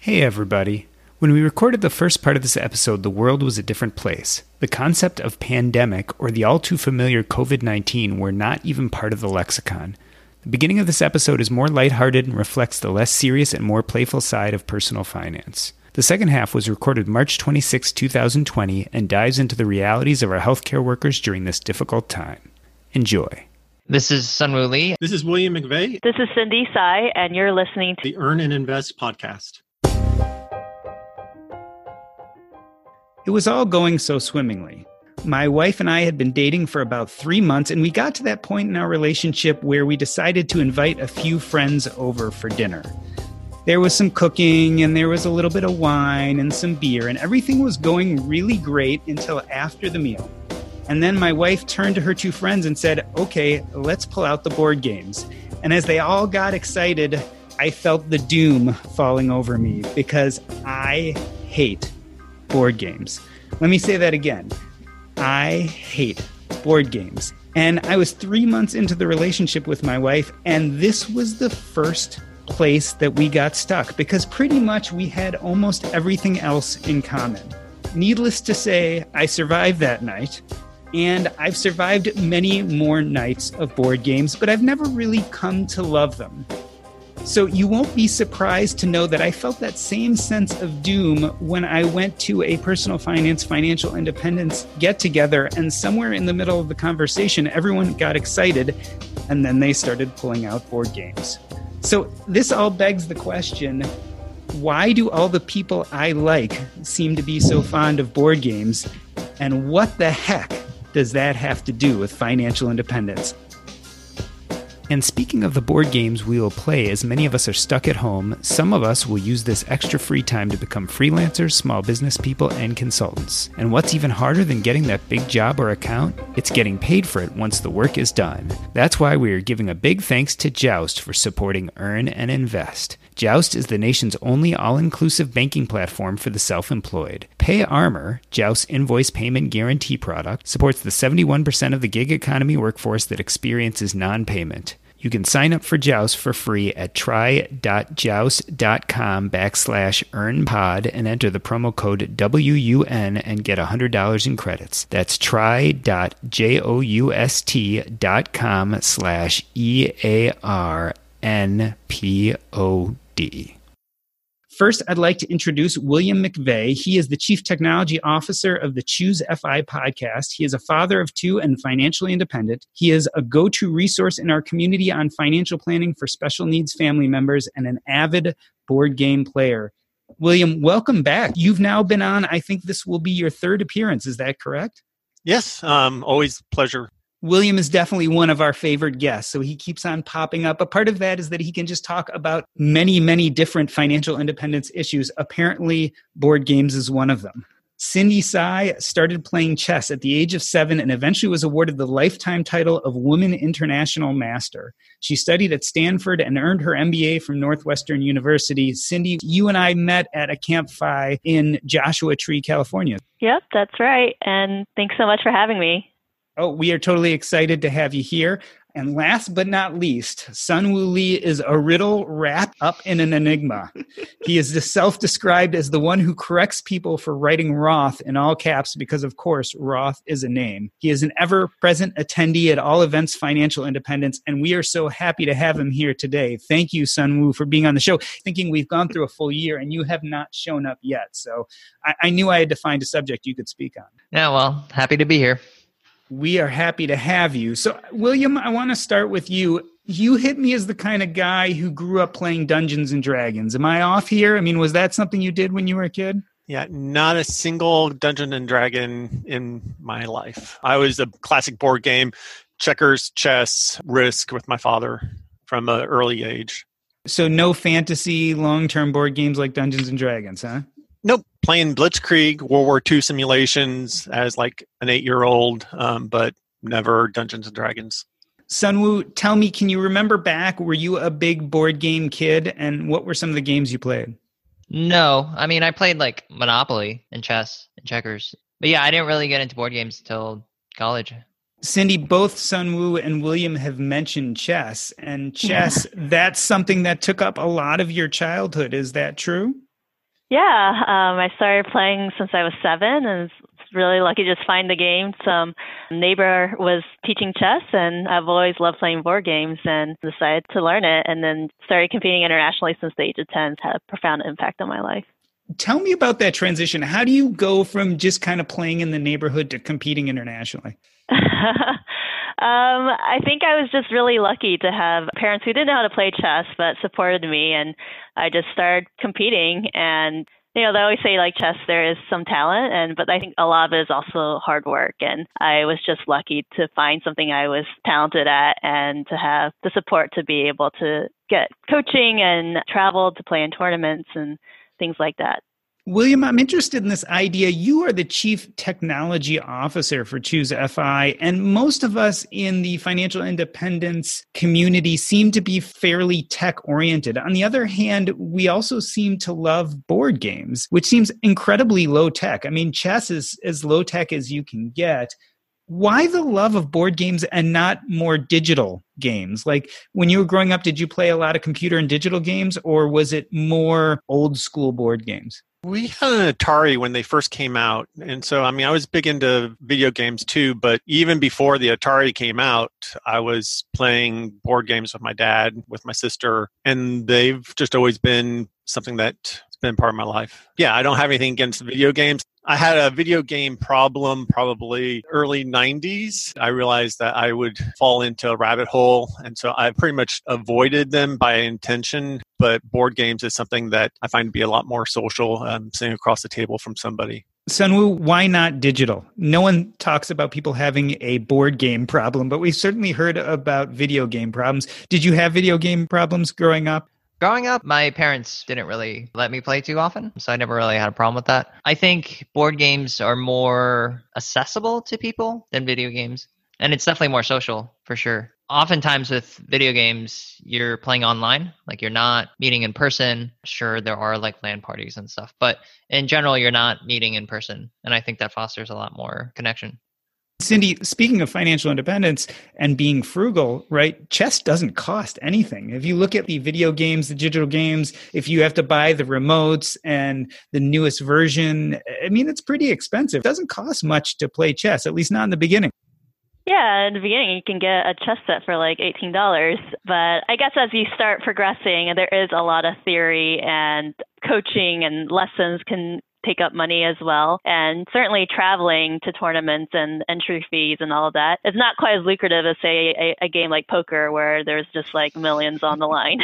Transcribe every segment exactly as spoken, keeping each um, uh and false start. Hey everybody. When we recorded the first part of this episode, the world was a different place. The concept of pandemic or the all-too-familiar covid nineteen were not even part of the lexicon. The beginning of this episode is more lighthearted and reflects the less serious and more playful side of personal finance. The second half was recorded March twenty-sixth, two thousand twenty, and dives into the realities of our healthcare workers during this difficult time. Enjoy. This is Sunwoo Lee. This is William McVeigh. This is Cindy Tsai, and you're listening to the Earn and Invest Podcast. It was all going so swimmingly. My wife and I had been dating for about three months, and we got to that point in our relationship where we decided to invite a few friends over for dinner. There was some cooking, and there was a little bit of wine and some beer, and everything was going really great until after the meal. And then my wife turned to her two friends and said, "Okay, let's pull out the board games." And as they all got excited, I felt the doom falling over me because I hate board games. Let me say that again. I hate board games. And I was three months into the relationship with my wife, and this was the first place that we got stuck because pretty much we had almost everything else in common. Needless to say, I survived that night, and I've survived many more nights of board games, but I've never really come to love them. So you won't be surprised to know that I felt that same sense of doom when I went to a personal finance, financial independence get-together, and somewhere in the middle of the conversation, everyone got excited, and then they started pulling out board games. So this all begs the question, why do all the people I like seem to be so fond of board games? And what the heck does that have to do with financial independence? And speaking of the board games we will play, as many of us are stuck at home, some of us will use this extra free time to become freelancers, small business people, and consultants. And what's even harder than getting that big job or account? It's getting paid for it once the work is done. That's why we are giving a big thanks to Joust for supporting Earn and Invest. Joust is the nation's only all-inclusive banking platform for the self-employed. PayArmor, Joust's invoice payment guarantee product, supports the seventy-one percent of the gig economy workforce that experiences non-payment. You can sign up for Joust for free at try.joust.com backslash earnpod and enter the promo code W U N and get one hundred dollars in credits. That's try.joust.com slash E-A-R-N-P-O. First, I'd like to introduce William McVeigh. He is the Chief Technology Officer of the Choose F I podcast. He is a father of two and financially independent. He is a go-to resource in our community on financial planning for special needs family members and an avid board game player. William, welcome back. You've now been on, I think this will be your third appearance. Is that correct? Yes, um, always a pleasure. William is definitely one of our favorite guests, so he keeps on popping up. A part of that is that he can just talk about many, many different financial independence issues. Apparently, board games is one of them. Cindy Tsai started playing chess at the age of seven and eventually was awarded the lifetime title of Woman International Master. She studied at Stanford and earned her M B A from Northwestern University. Cindy, you and I met at a Camp Fi in Joshua Tree, California. Yep, that's right. And thanks so much for having me. Oh, we are totally excited to have you here. And last but not least, Sunwoo Lee is a riddle wrapped up in an enigma. He is self-described as the one who corrects people for writing Roth in all caps because, of course, Roth is a name. He is an ever-present attendee at all events Financial Independence, and we are so happy to have him here today. Thank you, Sunwoo, for being on the show, thinking we've gone through a full year and you have not shown up yet. So I, I knew I had to find a subject you could speak on. Yeah, well, happy to be here. We are happy to have you. So, William, I want to start with you. You hit me as the kind of guy who grew up playing Dungeons and Dragons. Am I off here? I mean, was that something you did when you were a kid? Yeah, not a single Dungeon and Dragon in my life. I was a classic board game, checkers, chess, Risk with my father from an early age. So no fantasy long-term board games like Dungeons and Dragons, huh? Nope. Playing Blitzkrieg, World War Two simulations as like an eight-year-old, um, but never Dungeons and Dragons. Sunwoo, tell me, can you remember back? Were you a big board game kid? And what were some of the games you played? No. I mean, I played like Monopoly and chess and checkers. But yeah, I didn't really get into board games until college. Cindy, both Sunwoo and William have mentioned chess. And chess, that's something that took up a lot of your childhood. Is that true? Yeah, um, I started playing since I was seven and was really lucky to just find the game. Some neighbor was teaching chess and I've always loved playing board games and decided to learn it, and then started competing internationally since the age of ten. It's had a profound impact on my life. Tell me about that transition. How do you go from just kind of playing in the neighborhood to competing internationally? Um, I think I was just really lucky to have parents who didn't know how to play chess, but supported me. And I just started competing. And, you know, they always say like chess, there is some talent. And, but I think a lot of it is also hard work. And I was just lucky to find something I was talented at and to have the support to be able to get coaching and travel to play in tournaments and things like that. William, I'm interested in this idea. You are the Chief Technology Officer for Choose F I, and most of us in the financial independence community seem to be fairly tech-oriented. On the other hand, we also seem to love board games, which seems incredibly low-tech. I mean, chess is as low-tech as you can get. Why the love of board games and not more digital games? Like, when you were growing up, did you play a lot of computer and digital games, or was it more old-school board games? We had an Atari when they first came out. And so, I mean, I was big into video games too, but even before the Atari came out, I was playing board games with my dad, with my sister, and they've just always been something that's been part of my life. Yeah, I don't have anything against video games. I had a video game problem probably early nineties. I realized that I would fall into a rabbit hole. And so I pretty much avoided them by intention. But board games is something that I find to be a lot more social, um, sitting across the table from somebody. Sunwoo, why not digital? No one talks about people having a board game problem, but we've certainly heard about video game problems. Did you have video game problems growing up? Growing up, my parents didn't really let me play too often, so I never really had a problem with that. I think board games are more accessible to people than video games, and it's definitely more social, for sure. Oftentimes with video games, you're playing online, like you're not meeting in person. Sure, there are like LAN parties and stuff, but in general, you're not meeting in person, and I think that fosters a lot more connection. Cindy, speaking of financial independence and being frugal, right, chess doesn't cost anything. If you look at the video games, the digital games, if you have to buy the remotes and the newest version, I mean, it's pretty expensive. It doesn't cost much to play chess, at least not in the beginning. Yeah, in the beginning, you can get a chess set for like eighteen dollars. But I guess as you start progressing, there is a lot of theory and coaching and lessons can take up money as well. And certainly traveling to tournaments and entry fees and all of that. It's not quite as lucrative as, say, a, a game like poker where there's just like millions on the line.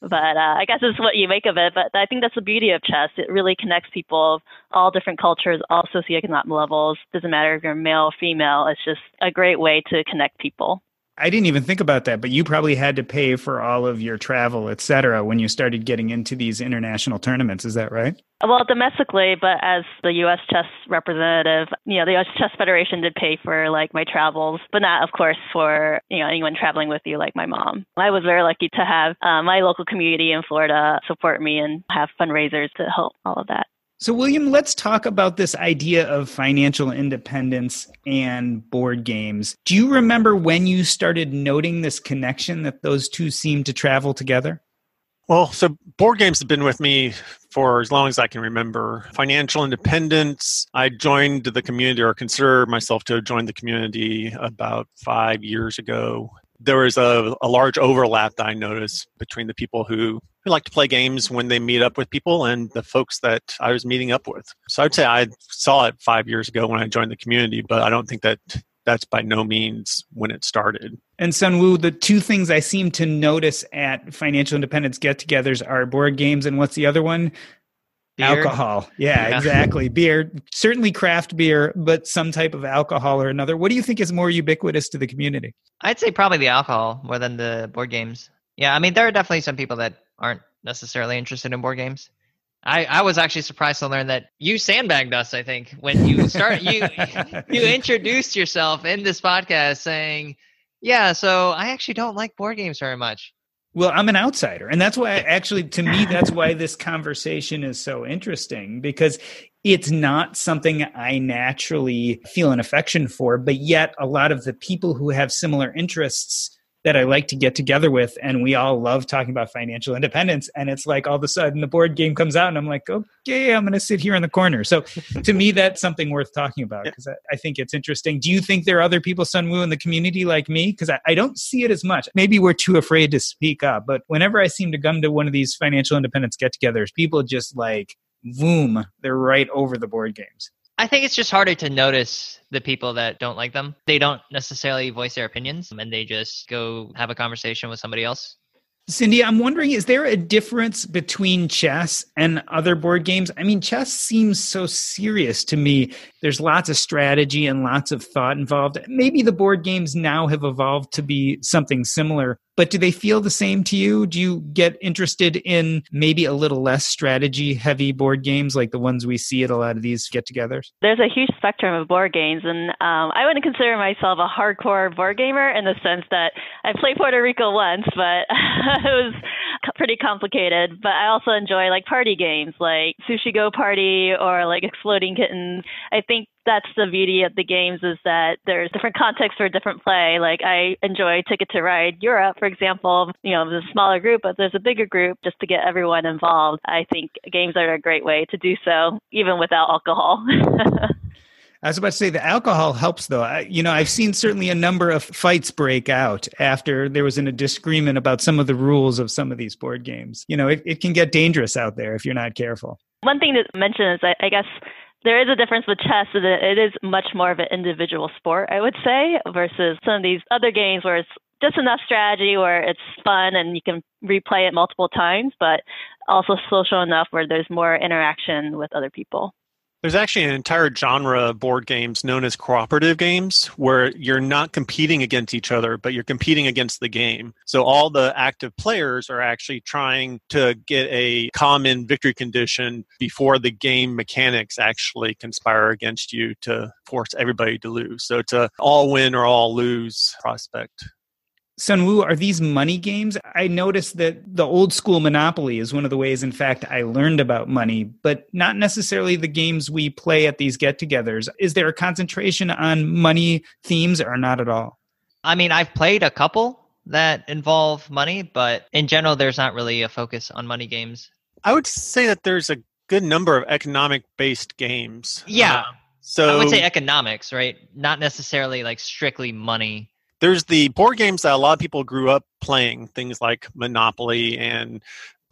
But uh, I guess it's what you make of it. But I think that's the beauty of chess. It really connects people of all different cultures, all socioeconomic levels. Doesn't matter if you're male or female. It's just a great way to connect people. I didn't even think about that, but you probably had to pay for all of your travel, et cetera, when you started getting into these international tournaments. Is that right? Well, domestically, but as the U S chess representative, you know, the U S Chess Federation did pay for like my travels, but not, of course, for, you know, anyone traveling with you like my mom. I was very lucky to have uh, my local community in Florida support me and have fundraisers to help all of that. So, William, let's talk about this idea of financial independence and board games. Do you remember when you started noting this connection that those two seem to travel together? Well, so board games have been with me for as long as I can remember. Financial independence, I joined the community, or consider myself to have joined the community about five years ago. There was a, a large overlap that I noticed between the people who, who like to play games when they meet up with people and the folks that I was meeting up with. So I'd say I saw it five years ago when I joined the community, but I don't think that that's by no means when it started. And Sunwoo, the two things I seem to notice at financial independence get-togethers are board games and what's the other one? Beer. Alcohol. Yeah, yeah, exactly. Beer, certainly craft beer, but some type of alcohol or another. What do you think is more ubiquitous to the community? I'd say probably the alcohol more than the board games. Yeah, I mean, there are definitely some people that aren't necessarily interested in board games. I, I was actually surprised to learn that you sandbagged us, I think, when you start, you you introduced yourself in this podcast saying, yeah, so I actually don't like board games very much. Well, I'm an outsider. And that's why, I actually, to me, that's why this conversation is so interesting, because it's not something I naturally feel an affection for, but yet a lot of the people who have similar interests that I like to get together with, and we all love talking about financial independence. And it's like all of a sudden the board game comes out and I'm like, okay, I'm going to sit here in the corner. So to me, that's something worth talking about because yeah. I, I think it's interesting. Do you think there are other people, Sunwoo, in the community like me? Because I, I don't see it as much. Maybe we're too afraid to speak up. But whenever I seem to come to one of these financial independence get-togethers, people just like, boom, they're right over the board games. I think it's just harder to notice the people that don't like them. They don't necessarily voice their opinions and they just go have a conversation with somebody else. Cindy, I'm wondering, is there a difference between chess and other board games? I mean, chess seems so serious to me. There's lots of strategy and lots of thought involved. Maybe the board games now have evolved to be something similar, but do they feel the same to you? Do you get interested in maybe a little less strategy-heavy board games like the ones we see at a lot of these get-togethers? There's a huge spectrum of board games, and um, I wouldn't consider myself a hardcore board gamer in the sense that I played Puerto Rico once, but it was pretty complicated. But I also enjoy like party games like Sushi Go Party or like Exploding Kittens. I think that's the beauty of the games is that there's different contexts for different play. Like I enjoy Ticket to Ride Europe, for example. You know, there's a smaller group, but there's a bigger group just to get everyone involved. I think games are a great way to do so, even without alcohol. I was about to say the alcohol helps, though. I, you know, I've seen certainly a number of fights break out after there was in a disagreement about some of the rules of some of these board games. You know, it, it can get dangerous out there if you're not careful. One thing to mention is, I, I guess, there is a difference with chess. It is much more of an individual sport, I would say, versus some of these other games where it's just enough strategy where it's fun and you can replay it multiple times, but also social enough where there's more interaction with other people. There's actually an entire genre of board games known as cooperative games where you're not competing against each other, but you're competing against the game. So all the active players are actually trying to get a common victory condition before the game mechanics actually conspire against you to force everybody to lose. So it's a all win or all lose prospect. Sunwoo, are these money games? I noticed that the old school Monopoly is one of the ways, in fact, I learned about money, but not necessarily the games we play at these get-togethers. Is there a concentration on money themes or not at all? I mean, I've played a couple that involve money, but in general, there's not really a focus on money games. I would say that there's a good number of economic-based games. Yeah. Uh, so I would say economics, right? Not necessarily like strictly money. There's the board games that a lot of people grew up playing, things like Monopoly and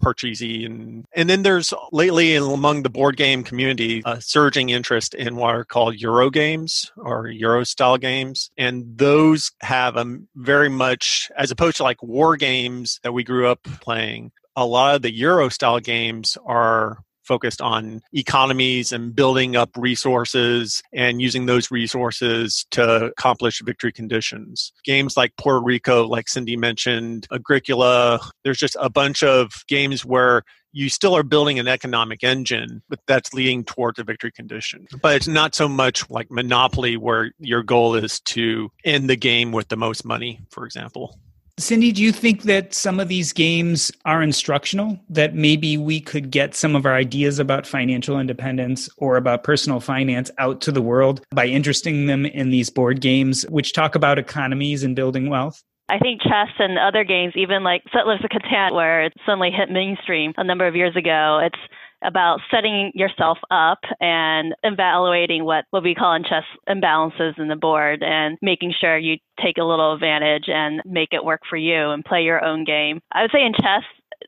Parcheesi. And, and then there's lately among the board game community a surging interest in what are called Euro games or Euro-style games. And those have a very much, as opposed to like war games that we grew up playing, a lot of the Euro-style games are focused on economies and building up resources and using those resources to accomplish victory conditions. Games like Puerto Rico, like Cindy mentioned, Agricola, there's just a bunch of games where you still are building an economic engine, but that's leading towards a victory condition. But it's not so much like Monopoly where your goal is to end the game with the most money, for example. Cindy, do you think that some of these games are instructional, that maybe we could get some of our ideas about financial independence or about personal finance out to the world by interesting them in these board games, which talk about economies and building wealth? I think chess and other games, even like Settlers of Catan, where it suddenly hit mainstream a number of years ago, it's about setting yourself up and evaluating what, what we call in chess imbalances in the board and making sure you take a little advantage and make it work for you and play your own game. I would say in chess,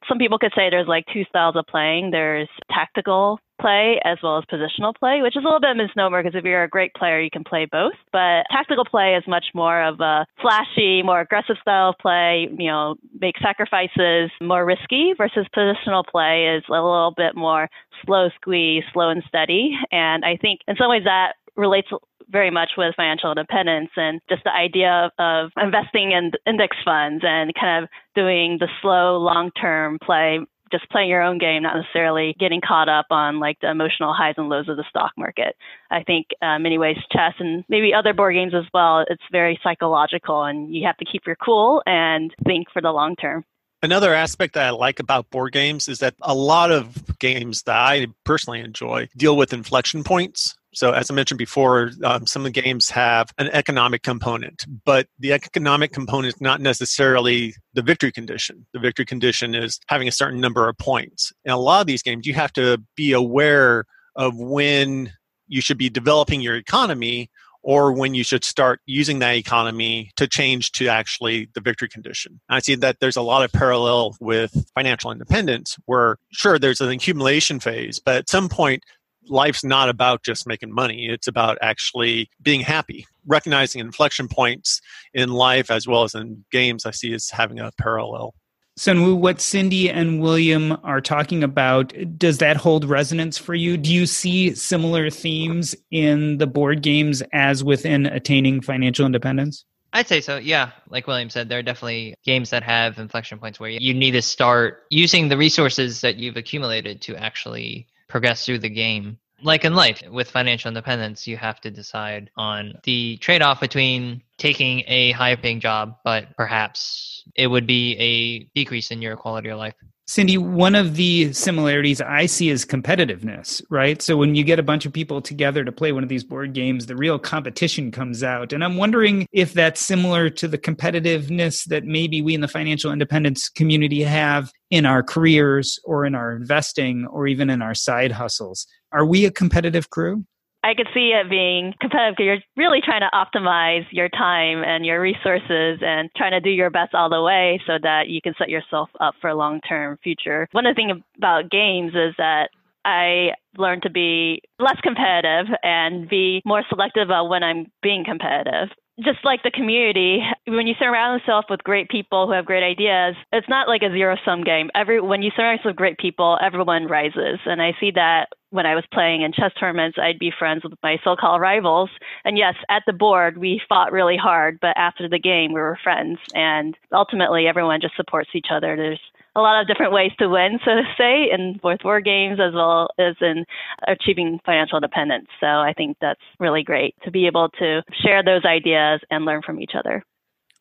some people could say there's like two styles of playing. There's tactical play as well as positional play, which is a little bit of a misnomer because if you're a great player, you can play both. But tactical play is much more of a flashy, more aggressive style of play, you know, make sacrifices, more risky, versus positional play is a little bit more slow squeeze, slow and steady. And I think in some ways that relates very much with financial independence and just the idea of, of investing in index funds and kind of doing the slow long-term play, just playing your own game, not necessarily getting caught up on like the emotional highs and lows of the stock market. I think uh, in many ways, chess and maybe other board games as well, it's very psychological and you have to keep your cool and think for the long term. Another aspect that I like about board games is that a lot of games that I personally enjoy deal with inflection points. So as I mentioned before, um, some of the games have an economic component, but the economic component is not necessarily the victory condition. The victory condition is having a certain number of points. And a lot of these games, you have to be aware of when you should be developing your economy or when you should start using that economy to change to actually the victory condition. And I see that there's a lot of parallel with financial independence where, sure, there's an accumulation phase, but at some point, life's not about just making money. It's about actually being happy. Recognizing inflection points in life as well as in games, I see as having a parallel. Sunwoo, what Cindy and William are talking about, does that hold resonance for you? Do you see similar themes in the board games as within attaining financial independence? I'd say so, yeah. Like William said, there are definitely games that have inflection points where you need to start using the resources that you've accumulated to actually progress through the game. Like in life, with financial independence, you have to decide on the trade-off between taking a high-paying job, but perhaps it would be a decrease in your quality of life. Cindy, one of the similarities I see is competitiveness, right? So when you get a bunch of people together to play one of these board games, the real competition comes out. And I'm wondering if that's similar to the competitiveness that maybe we in the financial independence community have in our careers or in our investing or even in our side hustles. Are we a competitive crew? I could see it being competitive because you're really trying to optimize your time and your resources and trying to do your best all the way so that you can set yourself up for a long-term future. One of the things about games is that I learned to be less competitive and be more selective about when I'm being competitive. Just like the community, when you surround yourself with great people who have great ideas, it's not like a zero-sum game. Every when you surround yourself with great people, everyone rises. And I see that when I was playing in chess tournaments, I'd be friends with my so-called rivals. And yes, at the board, we fought really hard, but after the game, we were friends. And ultimately, everyone just supports each other. There's a lot of different ways to win, so to say, in both board games as well as in achieving financial independence. So I think that's really great to be able to share those ideas and learn from each other.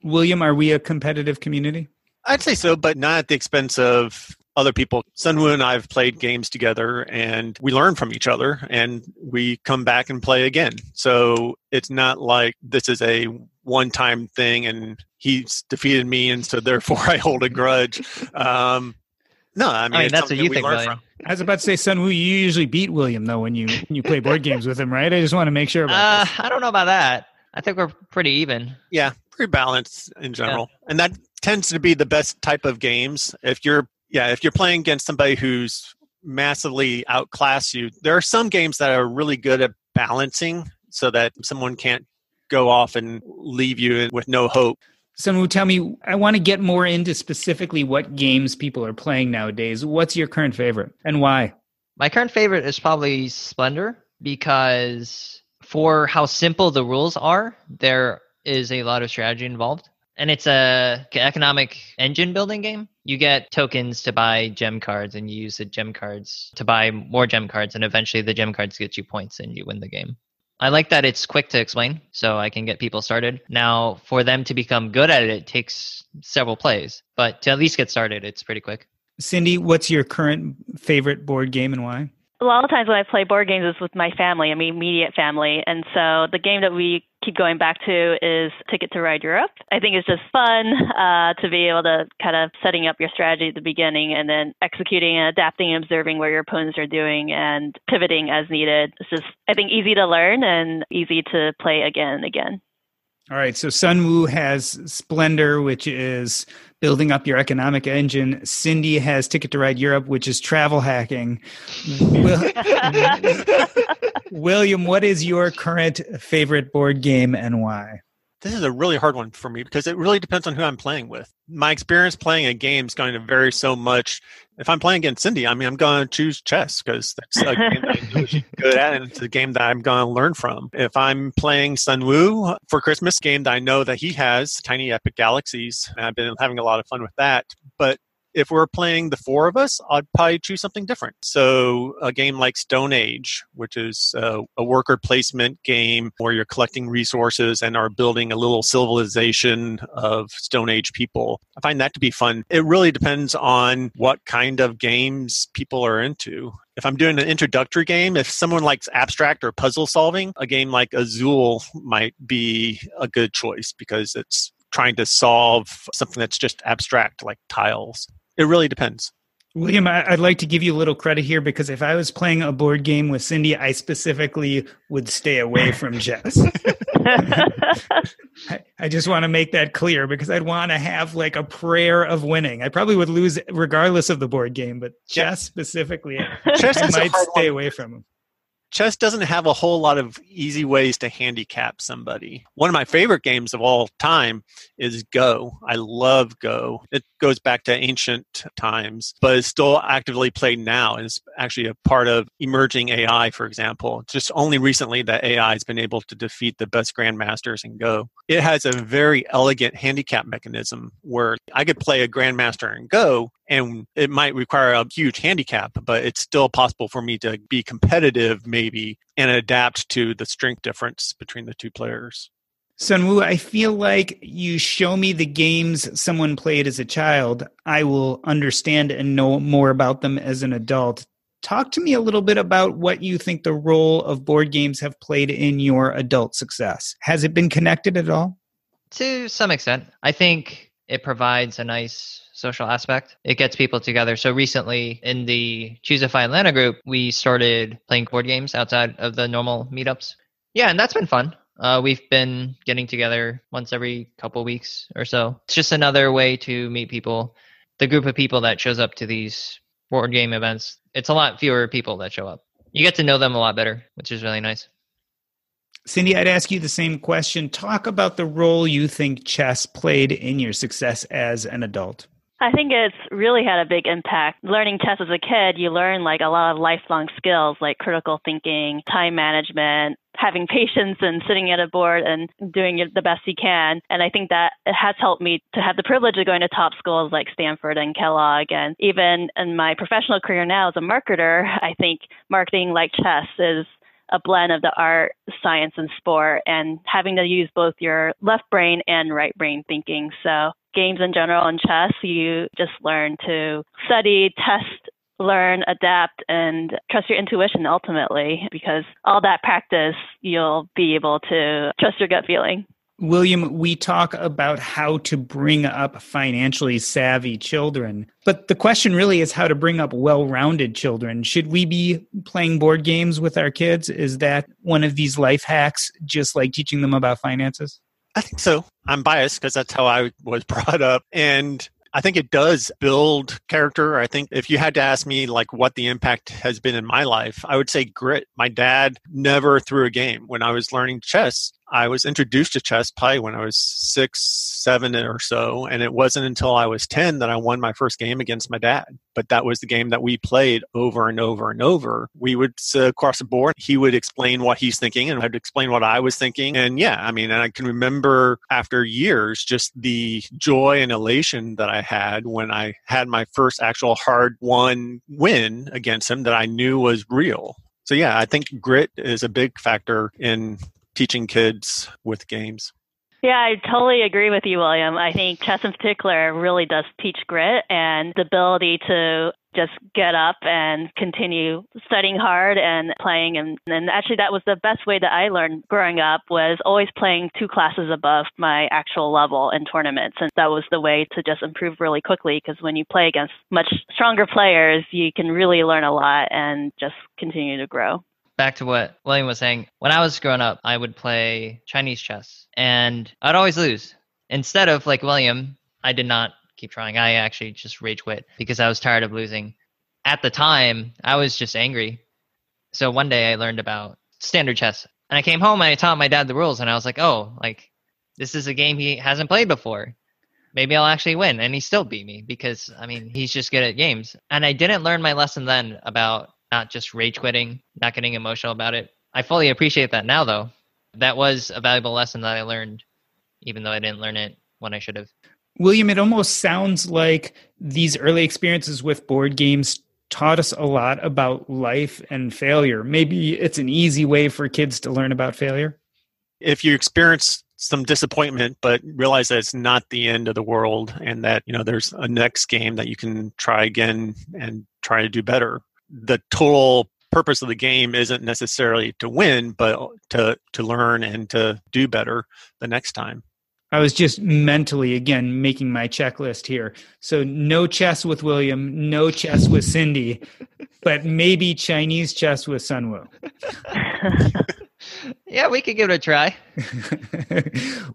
William, are we a competitive community? I'd say so, but not at the expense of other people. Sunwoo and I have played games together and we learn from each other and we come back and play again. So it's not like this is a one-time thing and he's defeated me and so therefore I hold a grudge. Um, no, I mean, I mean it's that's what you that think, learn from. I was about to say, Sunwoo, you usually beat William though when you when you play board games with him, right? I just want to make sure about uh, this. I don't know about that. I think we're pretty even. Yeah, pretty balanced in general. Yeah. And that tends to be the best type of games. If you're Yeah, if you're playing against somebody who's massively outclassed you, there are some games that are really good at balancing so that someone can't go off and leave you with no hope. Sunwoo, tell me, I want to get more into specifically what games people are playing nowadays. What's your current favorite and why? My current favorite is probably Splendor because for how simple the rules are, there is a lot of strategy involved. And it's a economic engine building game. You get tokens to buy gem cards and you use the gem cards to buy more gem cards. And eventually the gem cards get you points and you win the game. I like that it's quick to explain, so I can get people started. Now, for them to become good at it, it takes several plays. But to at least get started, it's pretty quick. Cindy, what's your current favorite board game and why? A lot of times when I play board games, it's with my family, I mean, immediate family. And so the game that we keep going back to is Ticket to Ride Europe. I think it's just fun uh, to be able to kind of setting up your strategy at the beginning and then executing and adapting and observing what your opponents are doing and pivoting as needed. It's just, I think, easy to learn and easy to play again and again. All right. So Sunwoo has Splendor, which is building up your economic engine. Cindy has Ticket to Ride Europe, which is travel hacking. William, what is your current favorite board game and why? This is a really hard one for me because it really depends on who I'm playing with. My experience playing a game is going to vary so much. If I'm playing against Cindy, I mean, I'm going to choose chess because that's a game that I'm really good at and it's a game that I'm going to learn from. If I'm playing Sunwoo for Christmas, game that I know that he has, Tiny Epic Galaxies, and I've been having a lot of fun with that. But if we're playing the four of us, I'd probably choose something different. So a game like Stone Age, which is uh, a worker placement game where you're collecting resources and are building a little civilization of Stone Age people. I find that to be fun. It really depends on what kind of games people are into. If I'm doing an introductory game, if someone likes abstract or puzzle solving, a game like Azul might be a good choice because it's trying to solve something that's just abstract like tiles. It really depends. William, I'd like to give you a little credit here because if I was playing a board game with Cindy, I specifically would stay away from chess. I, I just want to make that clear because I'd want to have like a prayer of winning. I probably would lose regardless of the board game, but chess specifically, chess I might stay away from them. Chess doesn't have a whole lot of easy ways to handicap somebody. One of my favorite games of all time is Go. I love Go. It goes back to ancient times, but it's still actively played now. It's actually a part of emerging A I, for example. Just only recently that A I has been able to defeat the best grandmasters in Go. It has a very elegant handicap mechanism where I could play a grandmaster in Go, and it might require a huge handicap, but it's still possible for me to be competitive, maybe, and adapt to the strength difference between the two players. Sunwoo, I feel like you show me the games someone played as a child, I will understand and know more about them as an adult. Talk to me a little bit about what you think the role of board games have played in your adult success. Has it been connected at all? To some extent. I think it provides a nice social aspect. It gets people together. So recently in the Choose F I Atlanta group, we started playing board games outside of the normal meetups. Yeah, and that's been fun. Uh, we've been getting together once every couple weeks or so. It's just another way to meet people. The group of people that shows up to these board game events, it's a lot fewer people that show up. You get to know them a lot better, which is really nice. Cindy, I'd ask you the same question. Talk about the role you think chess played in your success as an adult. I think it's really had a big impact. Learning chess as a kid, you learn like a lot of lifelong skills like critical thinking, time management, having patience and sitting at a board and doing it the best you can. And I think that it has helped me to have the privilege of going to top schools like Stanford and Kellogg. And even in my professional career now as a marketer, I think marketing like chess is a blend of the art, science, and sport, and having to use both your left brain and right brain thinking. So games in general and chess, you just learn to study, test, learn, adapt, and trust your intuition ultimately, because all that practice, you'll be able to trust your gut feeling. William, we talk about how to bring up financially savvy children, but the question really is how to bring up well-rounded children. Should we be playing board games with our kids? Is that one of these life hacks, just like teaching them about finances? I think so. I'm biased because that's how I was brought up. And I think it does build character. I think if you had to ask me like what the impact has been in my life, I would say grit. My dad never threw a game. When I was learning chess, I was introduced to chess probably when I was six, seven or so. And it wasn't until I was ten that I won my first game against my dad. But that was the game that we played over and over and over. We would sit across the board. He would explain what he's thinking and I'd explain what I was thinking. And yeah, I mean, and I can remember after years, just the joy and elation that I had when I had my first actual hard-won win against him that I knew was real. So yeah, I think grit is a big factor in teaching kids with games. Yeah, I totally agree with you, William. I think chess in particular really does teach grit and the ability to just get up and continue studying hard and playing. And, and actually, that was the best way that I learned growing up, was always playing two classes above my actual level in tournaments. And that was the way to just improve really quickly, because when you play against much stronger players, you can really learn a lot and just continue to grow. Back to what William was saying, when I was growing up, I would play Chinese chess and I'd always lose. Instead of, like William, I did not keep trying. I actually just rage quit because I was tired of losing. At the time, I was just angry. So one day I learned about standard chess and I came home and I taught my dad the rules and I was like, oh, like this is a game he hasn't played before. Maybe I'll actually win. And he still beat me because, I mean, he's just good at games. And I didn't learn my lesson then about not just rage quitting, not getting emotional about it. I fully appreciate that now, though. That was a valuable lesson that I learned, even though I didn't learn it when I should have. William, it almost sounds like these early experiences with board games taught us a lot about life and failure. Maybe it's an easy way for kids to learn about failure. If you experience some disappointment, but realize that it's not the end of the world and that, you know, there's a next game that you can try again and try to do better. The total purpose of the game isn't necessarily to win, but to, to learn and to do better the next time. I was just mentally, again, making my checklist here. So no chess with William, no chess with Cindy, but maybe Chinese chess with Sunwoo. Yeah, we could give it a try.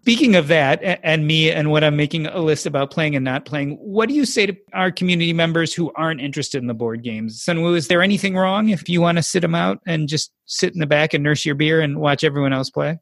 Speaking of that, and me and what I'm making a list about playing and not playing, what do you say to our community members who aren't interested in the board games? Sunwoo, is there anything wrong if you want to sit them out and just sit in the back and nurse your beer and watch everyone else play?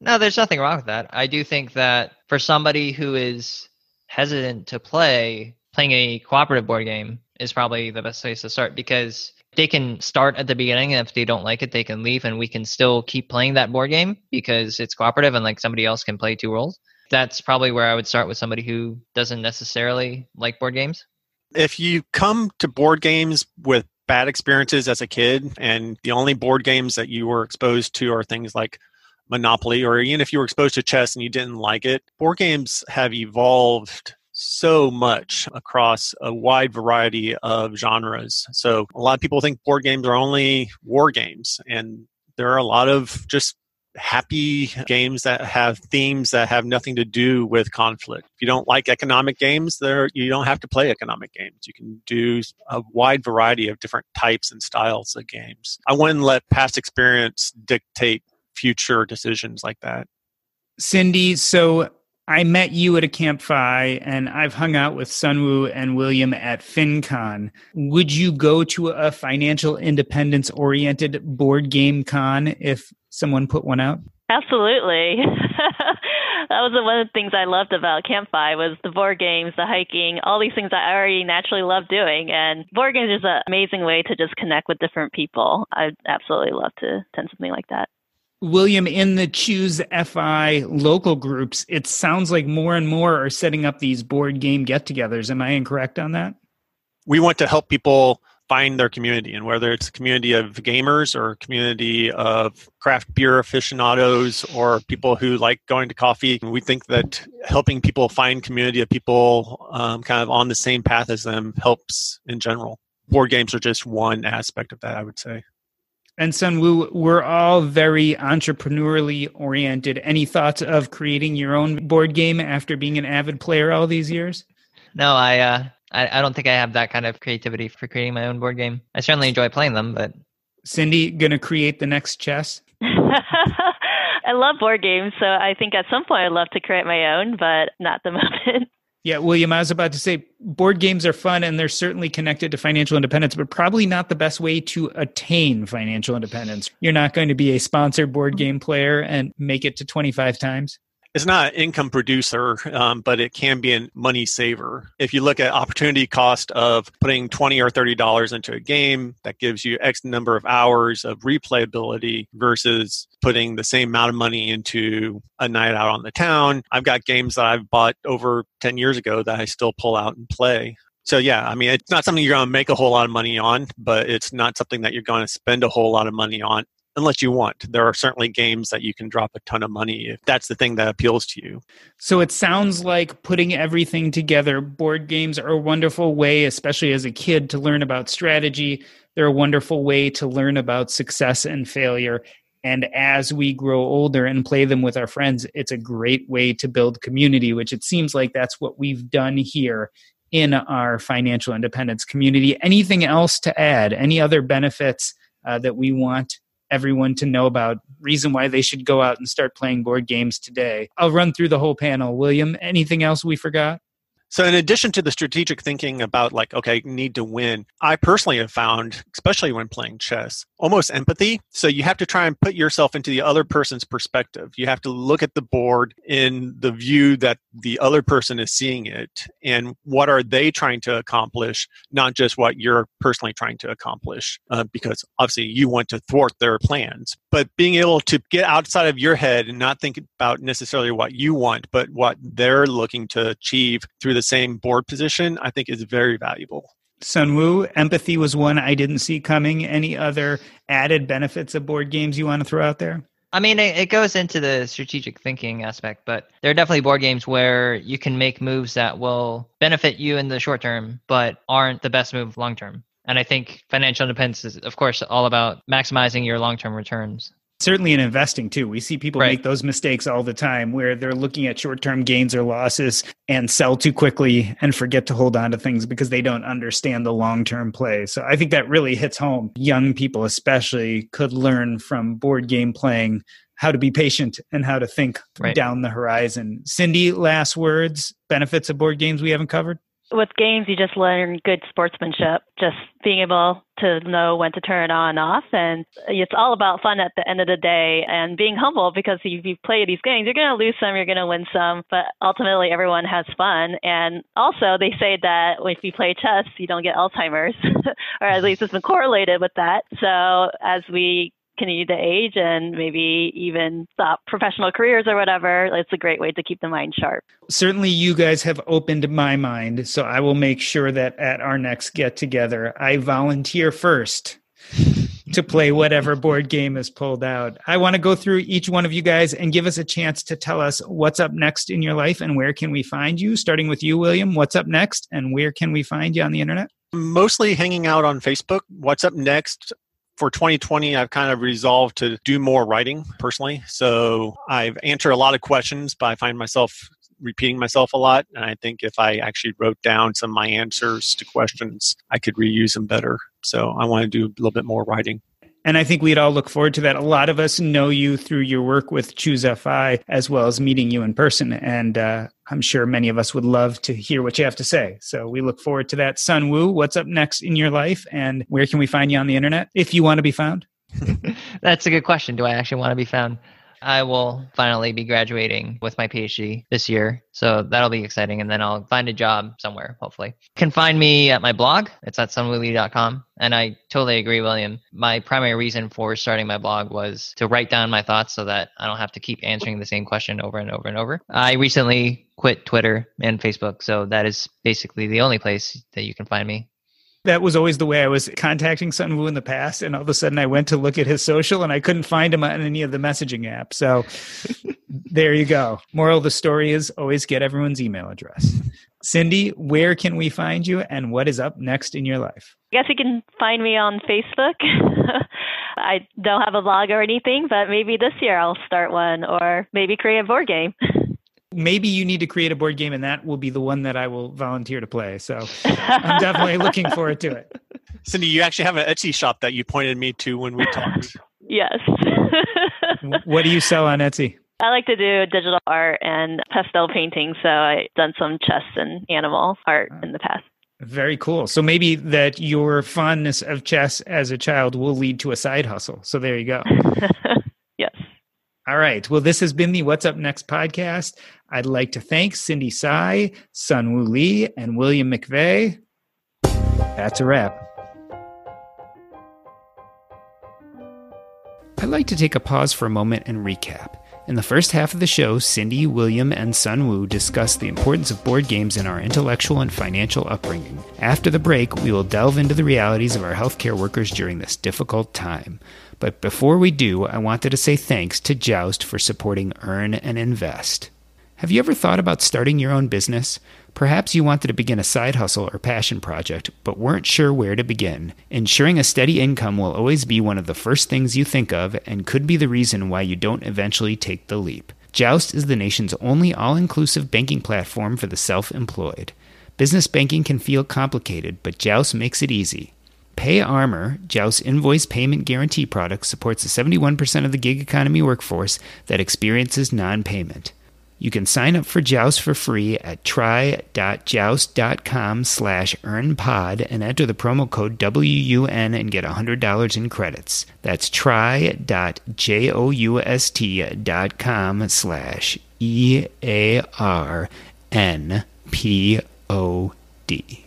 No, there's nothing wrong with that. I do think that for somebody who is hesitant to play, playing a cooperative board game is probably the best place to start, because they can start at the beginning, and if they don't like it, they can leave and we can still keep playing that board game because it's cooperative and like somebody else can play two roles. That's probably where I would start with somebody who doesn't necessarily like board games. If you come to board games with bad experiences as a kid and the only board games that you were exposed to are things like Monopoly, or even if you were exposed to chess and you didn't like it, board games have evolved so much across a wide variety of genres. So a lot of people think board games are only war games, and there are a lot of just happy games that have themes that have nothing to do with conflict. If you don't like economic games, there you don't have to play economic games. You can do a wide variety of different types and styles of games. I wouldn't let past experience dictate future decisions like that. Cindy, so I met you at a Camp Fi and I've hung out with Sunwoo and William at FinCon. Would you go to a financial independence oriented board game con if someone put one out? Absolutely. That was one of the things I loved about Camp Fi was the board games, the hiking, all these things I already naturally love doing. And board games is an amazing way to just connect with different people. I'd absolutely love to attend something like that. William, in the Choose F I local groups, it sounds like more and more are setting up these board game get-togethers. Am I incorrect on that? We want to help people find their community, and whether it's a community of gamers or a community of craft beer aficionados or people who like going to coffee, we think that helping people find community of people um, kind of on the same path as them helps in general. Board games are just one aspect of that, I would say. And Sunwoo, we're all very entrepreneurially oriented. Any thoughts of creating your own board game after being an avid player all these years? No, I, uh, I I don't think I have that kind of creativity for creating my own board game. I certainly enjoy playing them, but... Cindy, going to create the next chess? I love board games, so I think at some point I'd love to create my own, but not at the moment. Yeah, William, I was about to say board games are fun and they're certainly connected to financial independence, but probably not the best way to attain financial independence. You're not going to be a sponsored board game player and make it to twenty-five times. It's not an income producer, um, but it can be a money saver. If you look at opportunity cost of putting twenty dollars or thirty dollars into a game, that gives you X number of hours of replayability versus putting the same amount of money into a night out on the town. I've got games that I've bought over ten years ago that I still pull out and play. So yeah, I mean, it's not something you're going to make a whole lot of money on, but it's not something that you're going to spend a whole lot of money on unless you want. There are certainly games that you can drop a ton of money if that's the thing that appeals to you. So it sounds like putting everything together, board games are a wonderful way, especially as a kid, to learn about strategy. They're a wonderful way to learn about success and failure. And as we grow older and play them with our friends, it's a great way to build community, which it seems like that's what we've done here in our financial independence community. Anything else to add? Any other benefits uh, that we want everyone to know about? Reason why they should go out and start playing board games today? I'll run through the whole panel. William, anything else we forgot? So in addition to the strategic thinking about like, okay, need to win, I personally have found, especially when playing chess, almost empathy. So you have to try and put yourself into the other person's perspective. You have to look at the board in the view that the other person is seeing it and what are they trying to accomplish, not just what you're personally trying to accomplish, uh, because obviously you want to thwart their plans. But being able to get outside of your head and not think about necessarily what you want, but what they're looking to achieve through the same board position, I think is very valuable. Sunwoo, empathy was one I didn't see coming. Any other added benefits of board games you want to throw out there? I mean, it goes into the strategic thinking aspect, but there are definitely board games where you can make moves that will benefit you in the short term, but aren't the best move long term. And I think financial independence is, of course, all about maximizing your long-term returns. Certainly in investing, too. We see people right. make those mistakes all the time where they're looking at short-term gains or losses and sell too quickly and forget to hold on to things because they don't understand the long-term play. So I think that really hits home. Young people especially could learn from board game playing how to be patient and how to think right. down the horizon. Cindy, last words, benefits of board games we haven't covered? With games, you just learn good sportsmanship, just being able to know when to turn on and off. And it's all about fun at the end of the day and being humble, because if you play these games, you're going to lose some, you're going to win some, but ultimately everyone has fun. And also they say that if you play chess, you don't get Alzheimer's, or at least it's been correlated with that. So as we continue to age and maybe even stop professional careers or whatever, it's a great way to keep the mind sharp. Certainly you guys have opened my mind, so I will make sure that at our next get together, I volunteer first to play whatever board game is pulled out. I want to go through each one of you guys and give us a chance to tell us what's up next in your life and where can we find you, starting with you, William. What's up next and where can we find you on the internet? Mostly hanging out on Facebook. What's up next? For twenty twenty, I've kind of resolved to do more writing personally. So I've answered a lot of questions, but I find myself repeating myself a lot. And I think if I actually wrote down some of my answers to questions, I could reuse them better. So I want to do a little bit more writing. And I think we'd all look forward to that. A lot of us know you through your work with Choose F I, as well as meeting you in person. And uh, I'm sure many of us would love to hear what you have to say. So we look forward to that. Sunwoo, what's up next in your life? And where can we find you on the internet if you want to be found? That's a good question. Do I actually want to be found? I will finally be graduating with my PhD this year. So that'll be exciting. And then I'll find a job somewhere, hopefully. You can find me at my blog. It's at sunwoo lee dot com. And I totally agree, William. My primary reason for starting my blog was to write down my thoughts so that I don't have to keep answering the same question over and over and over. I recently quit Twitter and Facebook. So that is basically the only place that you can find me. That was always the way I was contacting Sunwoo in the past. And all of a sudden I went to look at his social and I couldn't find him on any of the messaging apps. So there you go. Moral of the story is always get everyone's email address. Cindy, where can we find you and what is up next in your life? I guess you can find me on Facebook. I don't have a blog or anything, but maybe this year I'll start one or maybe create a board game. Maybe you need to create a board game and that will be the one that I will volunteer to play. So I'm definitely looking forward to it. Cindy, you actually have an Etsy shop that you pointed me to when we talked. Yes. What do you sell on Etsy? I like to do digital art and pastel painting. So I've done some chess and animal art in the past. Very cool. So maybe that your fondness of chess as a child will lead to a side hustle. So there you go. Yes. All right. Well, this has been the What's Up Next podcast. I'd like to thank Cindy Tsai, Sunwoo Lee, and William McVeigh. That's a wrap. I'd like to take a pause for a moment and recap. In the first half of the show, Cindy, William, and Sunwoo discuss the importance of board games in our intellectual and financial upbringing. After the break, we will delve into the realities of our healthcare workers during this difficult time. But before we do, I wanted to say thanks to Joust for supporting Earn and Invest. Have you ever thought about starting your own business? Perhaps you wanted to begin a side hustle or passion project, but weren't sure where to begin. Ensuring a steady income will always be one of the first things you think of and could be the reason why you don't eventually take the leap. Joust is the nation's only all-inclusive banking platform for the self-employed. Business banking can feel complicated, but Joust makes it easy. PayArmor, Joust's invoice payment guarantee product, supports the seventy-one percent of the gig economy workforce that experiences non-payment. You can sign up for Joust for free at try.joust.com slash earnpod and enter the promo code W U N and get one hundred dollars in credits. That's try.joust.com slash E A R N P O D.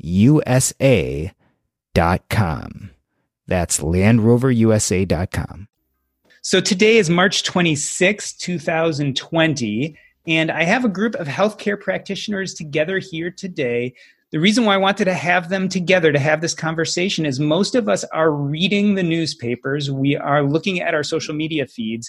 U S A dot com. That's land rover U S A dot com. So today is March twenty-sixth, two thousand twenty, and I have a group of healthcare practitioners together here today. The reason why I wanted to have them together to have this conversation is most of us are reading the newspapers, we are looking at our social media feeds,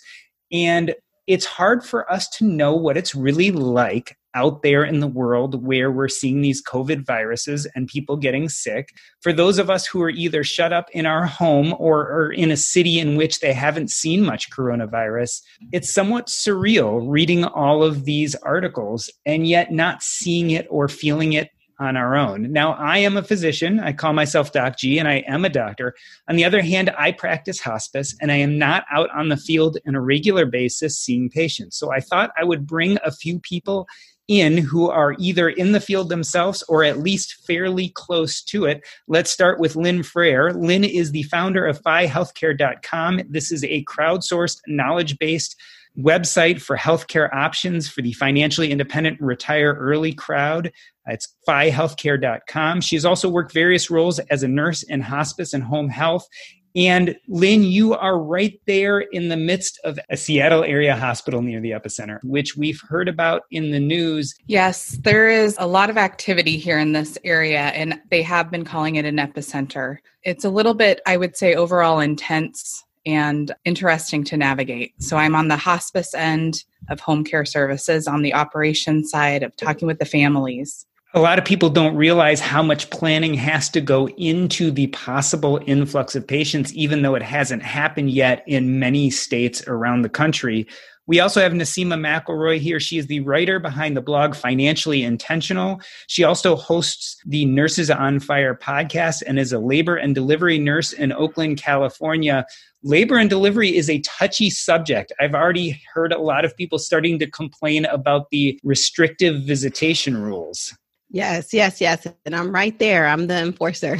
and it's hard for us to know what it's really like out there in the world where we're seeing these COVID viruses and people getting sick. For those of us who are either shut up in our home or are in a city in which they haven't seen much coronavirus, it's somewhat surreal reading all of these articles and yet not seeing it or feeling it on our own. Now, I am a physician. I call myself Doc G, and I am a doctor. On the other hand, I practice hospice, and I am not out on the field on a regular basis seeing patients. So I thought I would bring a few people in who are either in the field themselves or at least fairly close to it. Let's start with Lynn Frair. Lynn is the founder of F I healthcare dot com. This is a crowdsourced, knowledge-based website for healthcare options for the financially independent retire early crowd. It's F I healthcare dot com. She's also worked various roles as a nurse in hospice and home health. And Lynn, you are right there in the midst of a Seattle area hospital near the epicenter, which we've heard about in the news. Yes, there is a lot of activity here in this area, and they have been calling it an epicenter. It's a little bit, I would say, overall intense and interesting to navigate. So I'm on the hospice end of home care services, on the operations side of talking with the families. A lot of people don't realize how much planning has to go into the possible influx of patients, even though it hasn't happened yet in many states around the country. We also have Naseema McElroy here. She is the writer behind the blog Financially Intentional. She also hosts the Nurses on Fire podcast and is a labor and delivery nurse in Oakland, California. Labor and delivery is a touchy subject. I've already heard a lot of people starting to complain about the restrictive visitation rules. Yes, yes, yes. And I'm right there. I'm the enforcer.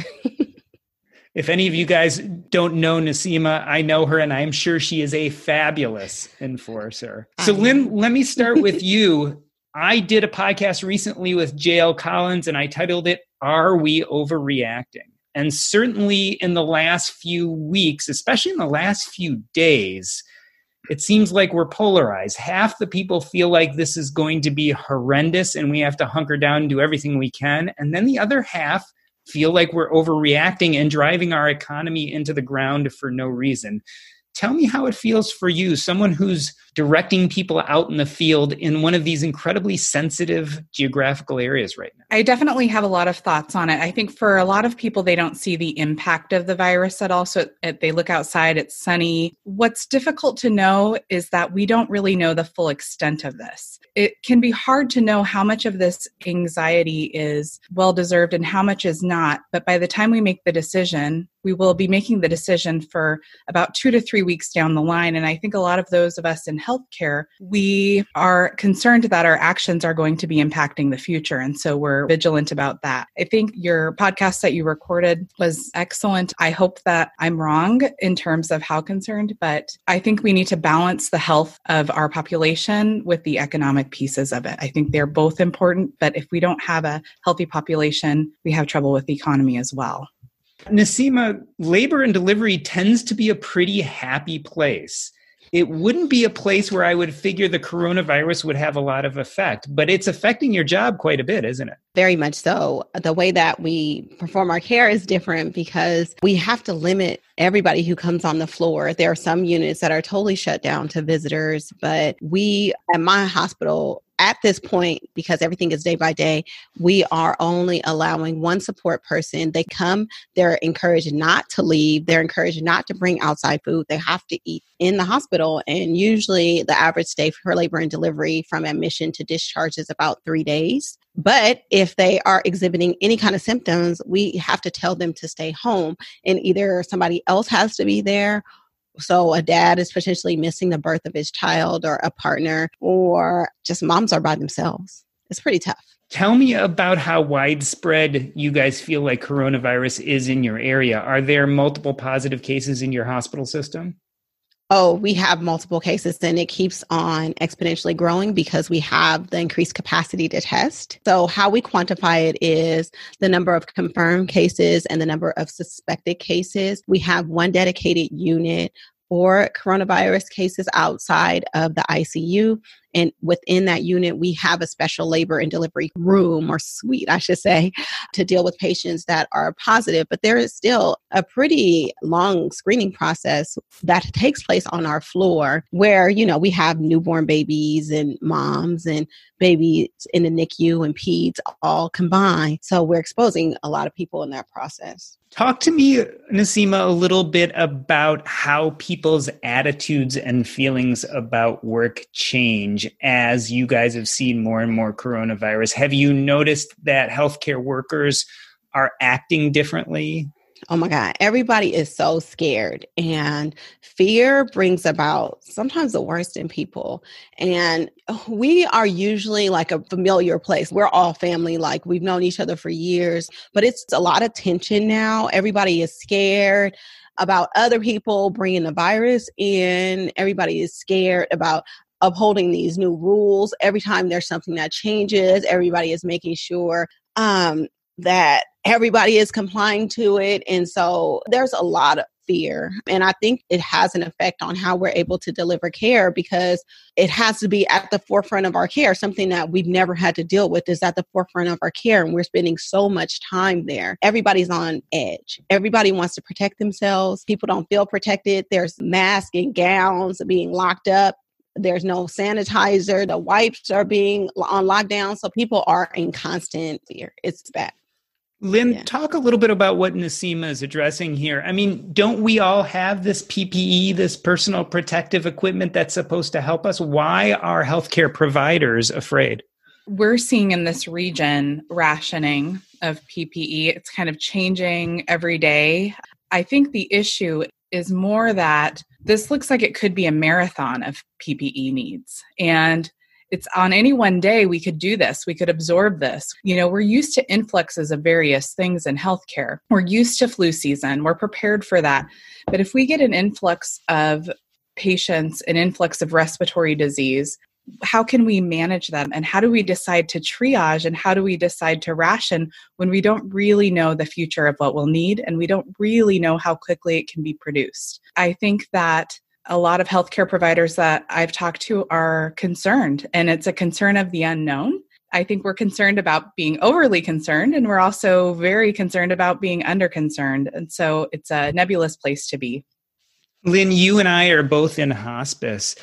If any of you guys don't know Naseema, I know her, and I'm sure she is a fabulous enforcer. So Lynn, let me start with you. I did a podcast recently with J L Collins, and I titled it, Are We Overreacting? And certainly in the last few weeks, especially in the last few days, it seems like we're polarized. Half the people feel like this is going to be horrendous and we have to hunker down and do everything we can. And then the other half feel like we're overreacting and driving our economy into the ground for no reason. Tell me how it feels for you, someone who's directing people out in the field in one of these incredibly sensitive geographical areas right now. I definitely have a lot of thoughts on it. I think for a lot of people, they don't see the impact of the virus at all. So they look outside, it's sunny. What's difficult to know is that we don't really know the full extent of this. It can be hard to know how much of this anxiety is well-deserved and how much is not. But by the time we make the decision, we will be making the decision for about two to three weeks down the line. And I think a lot of those of us in healthcare, we are concerned that our actions are going to be impacting the future. And so we're vigilant about that. I think your podcast that you recorded was excellent. I hope that I'm wrong in terms of how concerned, but I think we need to balance the health of our population with the economic pieces of it. I think they're both important, but if we don't have a healthy population, we have trouble with the economy as well. Naseema, labor and delivery tends to be a pretty happy place. It wouldn't be a place where I would figure the coronavirus would have a lot of effect, but it's affecting your job quite a bit, isn't it? Very much so. The way that we perform our care is different because we have to limit everybody who comes on the floor. There are some units that are totally shut down to visitors, but we at my hospital at this point, because everything is day by day, we are only allowing one support person. They come, they're encouraged not to leave. They're encouraged not to bring outside food. They have to eat in the hospital. And usually the average stay for labor and delivery from admission to discharge is about three days. But if they are exhibiting any kind of symptoms, we have to tell them to stay home. And either somebody else has to be there. So a dad is potentially missing the birth of his child or a partner, or just moms are by themselves. It's pretty tough. Tell me about how widespread you guys feel like coronavirus is in your area. Are there multiple positive cases in your hospital system? Oh, we have multiple cases and it keeps on exponentially growing because we have the increased capacity to test. So how we quantify it is the number of confirmed cases and the number of suspected cases. We have one dedicated unit for coronavirus cases outside of the I C U. And within that unit, we have a special labor and delivery room or suite, I should say, to deal with patients that are positive. But there is still a pretty long screening process that takes place on our floor where, you know, we have newborn babies and moms and babies in the N I C U and peds all combined. So we're exposing a lot of people in that process. Talk to me, Naseema, a little bit about how people's attitudes and feelings about work change as you guys have seen more and more coronavirus. Have you noticed that healthcare workers are acting differently? Oh my God, everybody is so scared, and fear brings about sometimes the worst in people. And we are usually like a familiar place. We're all family, like we've known each other for years, but it's a lot of tension now. Everybody is scared about other people bringing the virus in. Everybody is scared about upholding these new rules. Every time there's something that changes, everybody is making sure um, that everybody is complying to it. And so there's a lot of fear. And I think it has an effect on how we're able to deliver care because it has to be at the forefront of our care. Something that we've never had to deal with is at the forefront of our care. And we're spending so much time there. Everybody's on edge. Everybody wants to protect themselves. People don't feel protected. There's masks and gowns being locked up. There's no sanitizer. The wipes are being on lockdown. So people are in constant fear. It's bad. Lynn, yeah. Talk a little bit about what Naseema is addressing here. I mean, don't we all have this P P E, this personal protective equipment that's supposed to help us? Why are healthcare providers afraid? We're seeing in this region rationing of P P E. It's kind of changing every day. I think the issue is more that this looks like it could be a marathon of P P E needs. And it's on any one day we could do this. We could absorb this. You know, we're used to influxes of various things in healthcare. We're used to flu season. We're prepared for that. But if we get an influx of patients, an influx of respiratory disease, how can we manage them? And how do we decide to triage? And how do we decide to ration when we don't really know the future of what we'll need? And we don't really know how quickly it can be produced. I think that a lot of healthcare providers that I've talked to are concerned, and it's a concern of the unknown. I think we're concerned about being overly concerned, and we're also very concerned about being under concerned. And so it's a nebulous place to be. Lynn, you and I are both in hospice,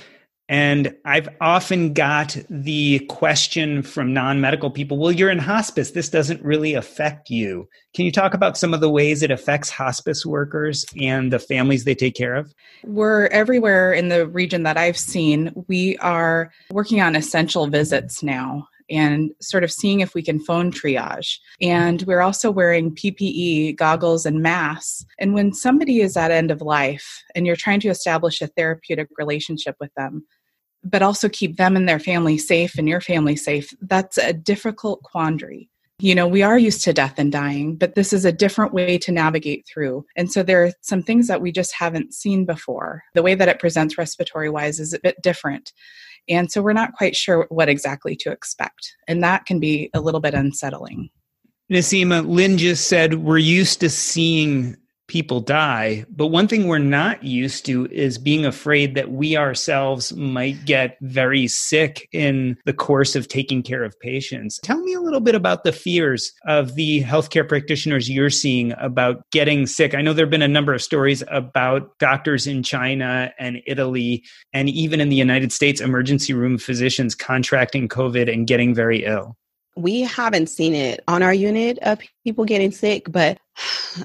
and I've often got the question from non-medical people, well, you're in hospice. This doesn't really affect you. Can you talk about some of the ways it affects hospice workers and the families they take care of? We're everywhere in the region that I've seen. We are working on essential visits now and sort of seeing if we can phone triage. And we're also wearing P P E, goggles, and masks. And when somebody is at end of life and you're trying to establish a therapeutic relationship with them, but also keep them and their family safe and your family safe, that's a difficult quandary. You know, we are used to death and dying, but this is a different way to navigate through. And so there are some things that we just haven't seen before. The way that it presents respiratory-wise is a bit different. And so we're not quite sure what exactly to expect. And that can be a little bit unsettling. Naseema, Lynn just said we're used to seeing people die. But one thing we're not used to is being afraid that we ourselves might get very sick in the course of taking care of patients. Tell me a little bit about the fears of the healthcare practitioners you're seeing about getting sick. I know there have been a number of stories about doctors in China and Italy, and even in the United States, emergency room physicians contracting COVID and getting very ill. We haven't seen it on our unit of people getting sick, but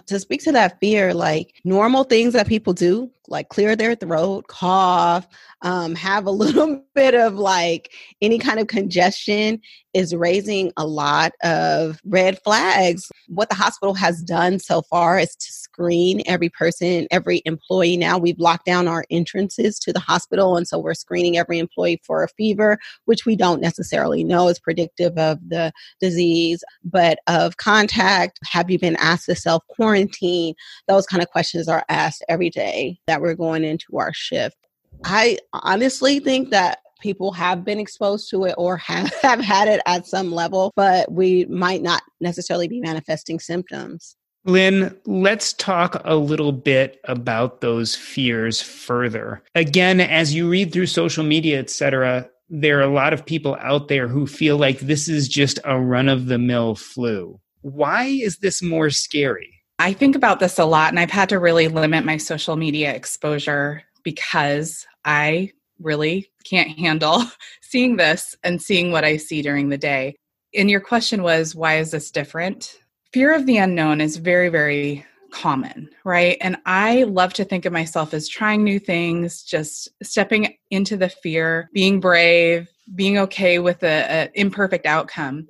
to speak to that fear, like normal things that people do, like clear their throat, cough, um, have a little bit of like any kind of congestion is raising a lot of red flags. What the hospital has done so far is to screen every person, every employee. Now we've locked down our entrances to the hospital. And so we're screening every employee for a fever, which we don't necessarily know is predictive of the disease, but of contact. Have you been asked to self-quarantine? Those kind of questions are asked every day that we're going into our shift. I honestly think that people have been exposed to it or have, have had it at some level, but we might not necessarily be manifesting symptoms. Lynn, let's talk a little bit about those fears further. Again, as you read through social media, et cetera, there are a lot of people out there who feel like this is just a run-of-the-mill flu. Why is this more scary? I think about this a lot, and I've had to really limit my social media exposure because I really can't handle seeing this and seeing what I see during the day. And your question was, why is this different? Fear of the unknown is very, very common, right? And I love to think of myself as trying new things, just stepping into the fear, being brave, being okay with an imperfect outcome.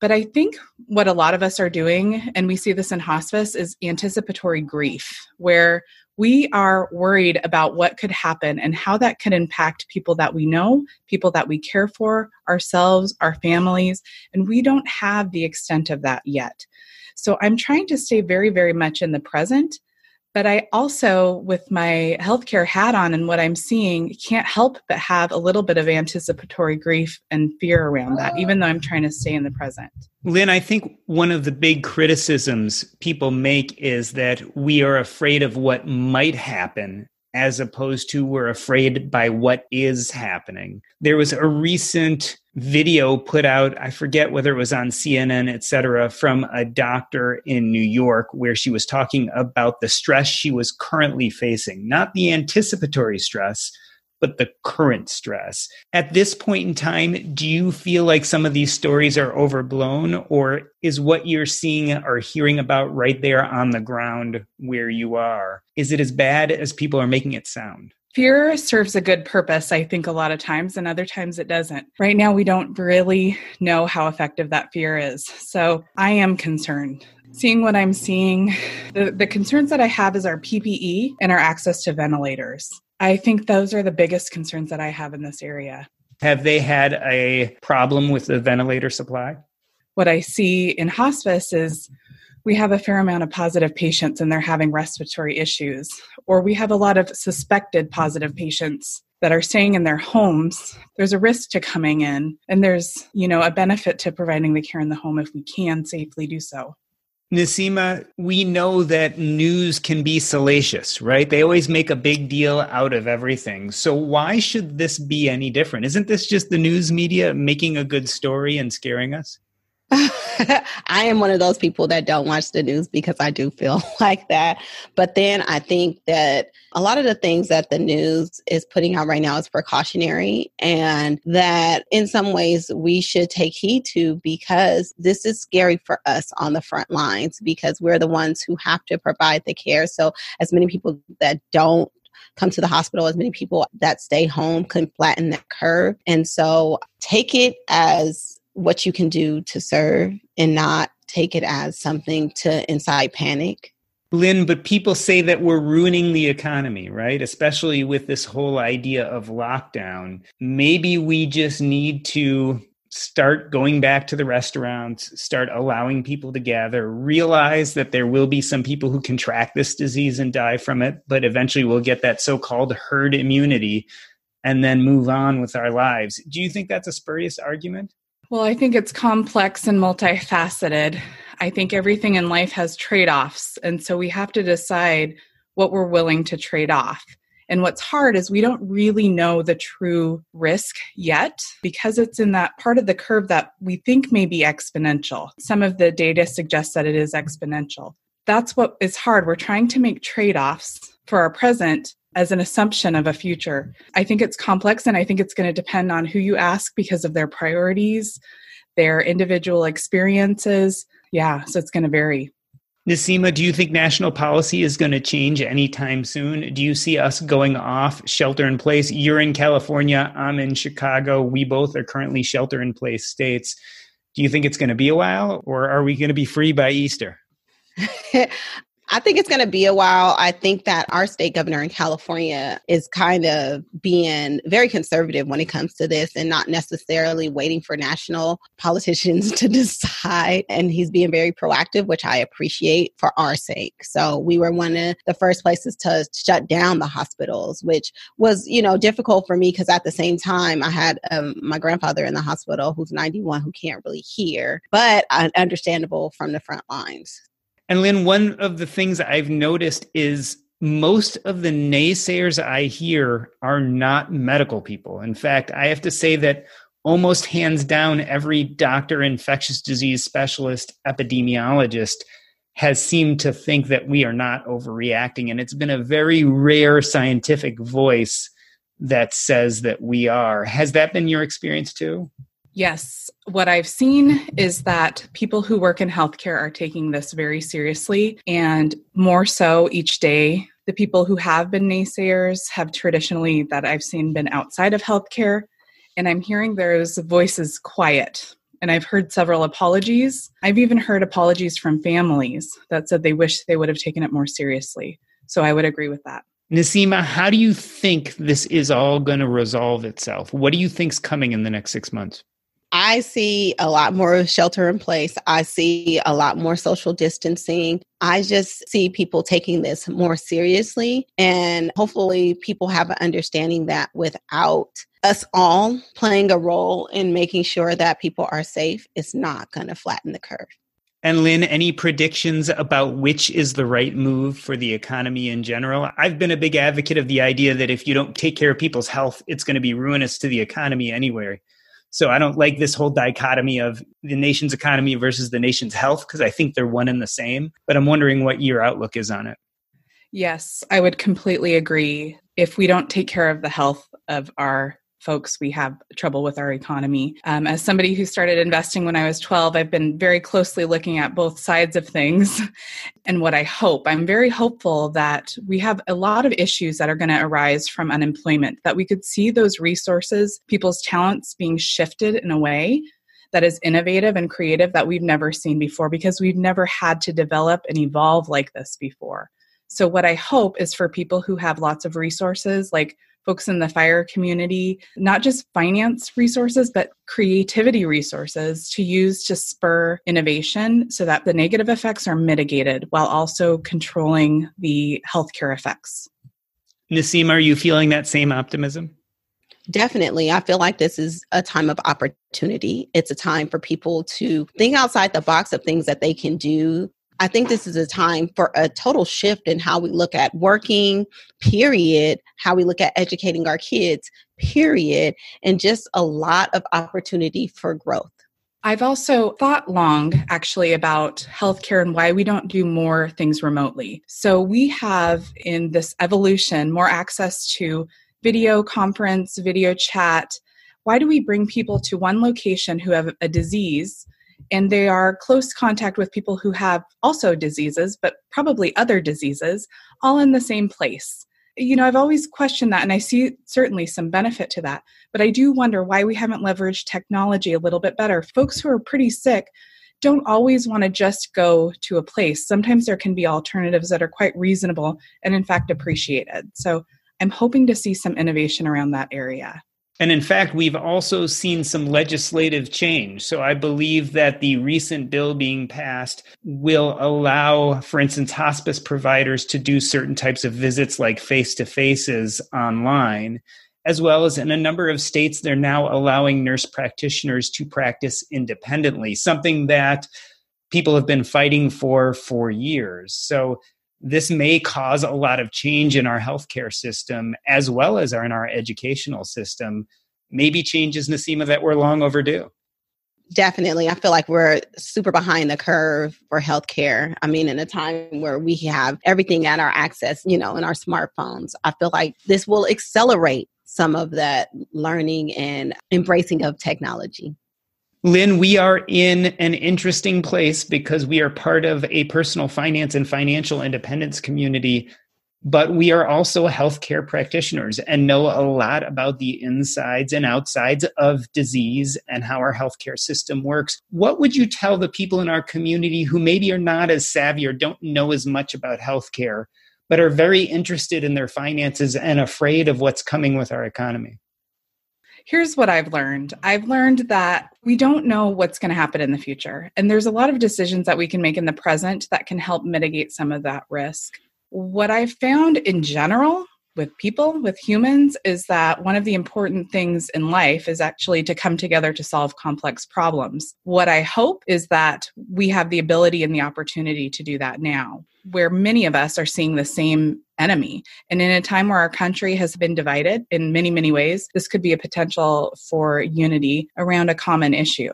But I think what a lot of us are doing, and we see this in hospice, is anticipatory grief, where we are worried about what could happen and how that could impact people that we know, people that we care for, ourselves, our families, and we don't have the extent of that yet. So I'm trying to stay very, very much in the present, but I also, with my healthcare hat on and what I'm seeing, can't help but have a little bit of anticipatory grief and fear around that, even though I'm trying to stay in the present. Lynn, I think one of the big criticisms people make is that we are afraid of what might happen as opposed to we're afraid by what is happening. There was a recent video put out, I forget whether it was on C N N, et cetera, from a doctor in New York where she was talking about the stress she was currently facing, not the anticipatory stress, but the current stress. At this point in time, do you feel like some of these stories are overblown, or is what you're seeing or hearing about right there on the ground where you are, is it as bad as people are making it sound? Fear serves a good purpose, I think, a lot of times, and other times it doesn't. Right now, we don't really know how effective that fear is. So I am concerned. Seeing what I'm seeing, the, the concerns that I have is our P P E and our access to ventilators. I think those are the biggest concerns that I have in this area. Have they had a problem with the ventilator supply? What I see in hospice is we have a fair amount of positive patients and they're having respiratory issues, or we have a lot of suspected positive patients that are staying in their homes. There's a risk to coming in, and there's, you know, a benefit to providing the care in the home if we can safely do so. Naseema, we know that news can be salacious, right? They always make a big deal out of everything. So why should this be any different? Isn't this just the news media making a good story and scaring us? I am one of those people that don't watch the news because I do feel like that. But then I think that a lot of the things that the news is putting out right now is precautionary, and that in some ways we should take heed to, because this is scary for us on the front lines, because we're the ones who have to provide the care. So as many people that don't come to the hospital, as many people that stay home can flatten that curve. And so take it as what you can do to serve and not take it as something to incite panic. Lynn, but people say that we're ruining the economy, right? Especially with this whole idea of lockdown. Maybe we just need to start going back to the restaurants, start allowing people to gather, realize that there will be some people who contract this disease and die from it, but eventually we'll get that so-called herd immunity and then move on with our lives. Do you think that's a spurious argument? Well, I think it's complex and multifaceted. I think everything in life has trade-offs. And so we have to decide what we're willing to trade off. And what's hard is we don't really know the true risk yet, because it's in that part of the curve that we think may be exponential. Some of the data suggests that it is exponential. That's what is hard. We're trying to make trade-offs for our present as an assumption of a future. I think it's complex, and I think it's going to depend on who you ask because of their priorities, their individual experiences. Yeah, so it's going to vary. Naseema, do you think national policy is going to change anytime soon? Do you see us going off shelter in place? You're in California, I'm in Chicago. We both are currently shelter in place states. Do you think it's going to be a while, or are we going to be free by Easter? I think it's going to be a while. I think that our state governor in California is kind of being very conservative when it comes to this and not necessarily waiting for national politicians to decide. And he's being very proactive, which I appreciate for our sake. So we were one of the first places to shut down the hospitals, which was, you know, difficult for me because at the same time, I had um, my grandfather in the hospital who's ninety-one, who can't really hear, but understandable from the front lines. And Lynn, one of the things I've noticed is most of the naysayers I hear are not medical people. In fact, I have to say that almost hands down, every doctor, infectious disease specialist, epidemiologist has seemed to think that we are not overreacting. And it's been a very rare scientific voice that says that we are. Has that been your experience too? Yes. What I've seen is that people who work in healthcare are taking this very seriously, and more so each day. The people who have been naysayers have traditionally, that I've seen, been outside of healthcare, and I'm hearing those voices quiet. And I've heard several apologies. I've even heard apologies from families that said they wish they would have taken it more seriously. So I would agree with that. Naseema, how do you think this is all going to resolve itself? What do you think's coming in the next six months? I see a lot more shelter in place. I see a lot more social distancing. I just see people taking this more seriously. And hopefully people have an understanding that without us all playing a role in making sure that people are safe, it's not going to flatten the curve. And Lynn, any predictions about which is the right move for the economy in general? I've been a big advocate of the idea that if you don't take care of people's health, it's going to be ruinous to the economy anyway. So I don't like this whole dichotomy of the nation's economy versus the nation's health, because I think they're one and the same. But I'm wondering what your outlook is on it. Yes, I would completely agree. If we don't take care of the health of our folks, we have trouble with our economy. Um, as somebody who started investing when I was twelve, I've been very closely looking at both sides of things and what I hope. I'm very hopeful that we have a lot of issues that are going to arise from unemployment, that we could see those resources, people's talents being shifted in a way that is innovative and creative that we've never seen before, because we've never had to develop and evolve like this before. So what I hope is for people who have lots of resources, like folks in the fire community, not just finance resources, but creativity resources to use to spur innovation so that the negative effects are mitigated while also controlling the healthcare effects. Naseema, are you feeling that same optimism? Definitely. I feel like this is a time of opportunity. It's a time for people to think outside the box of things that they can do. I think this is a time for a total shift in how we look at working, period, how we look at educating our kids, period, and just a lot of opportunity for growth. I've also thought long, actually, about healthcare and why we don't do more things remotely. So we have, in this evolution, more access to video conference, video chat. Why do we bring people to one location who have a disease and they are close contact with people who have also diseases, but probably other diseases, all in the same place? You know, I've always questioned that, and I see certainly some benefit to that. But I do wonder why we haven't leveraged technology a little bit better. Folks who are pretty sick don't always want to just go to a place. Sometimes there can be alternatives that are quite reasonable and, in fact, appreciated. So I'm hoping to see some innovation around that area. And in fact, we've also seen some legislative change. So I believe that the recent bill being passed will allow, for instance, hospice providers to do certain types of visits like face-to-faces online, as well as in a number of states, they're now allowing nurse practitioners to practice independently, something that people have been fighting for for years. So this may cause a lot of change in our healthcare system as well as in our educational system. Maybe changes, Naseema, that we're long overdue. Definitely. I feel like we're super behind the curve for healthcare. I mean, in a time where we have everything at our access, you know, in our smartphones, I feel like this will accelerate some of that learning and embracing of technology. Lynn, we are in an interesting place because we are part of a personal finance and financial independence community, but we are also healthcare practitioners and know a lot about the insides and outsides of disease and how our healthcare system works. What would you tell the people in our community who maybe are not as savvy or don't know as much about healthcare, but are very interested in their finances and afraid of what's coming with our economy? Here's what I've learned. I've learned that we don't know what's going to happen in the future. And there's a lot of decisions that we can make in the present that can help mitigate some of that risk. What I've found in general with people, with humans, is that one of the important things in life is actually to come together to solve complex problems. What I hope is that we have the ability and the opportunity to do that now, where many of us are seeing the same enemy. And in a time where our country has been divided in many, many ways, this could be a potential for unity around a common issue.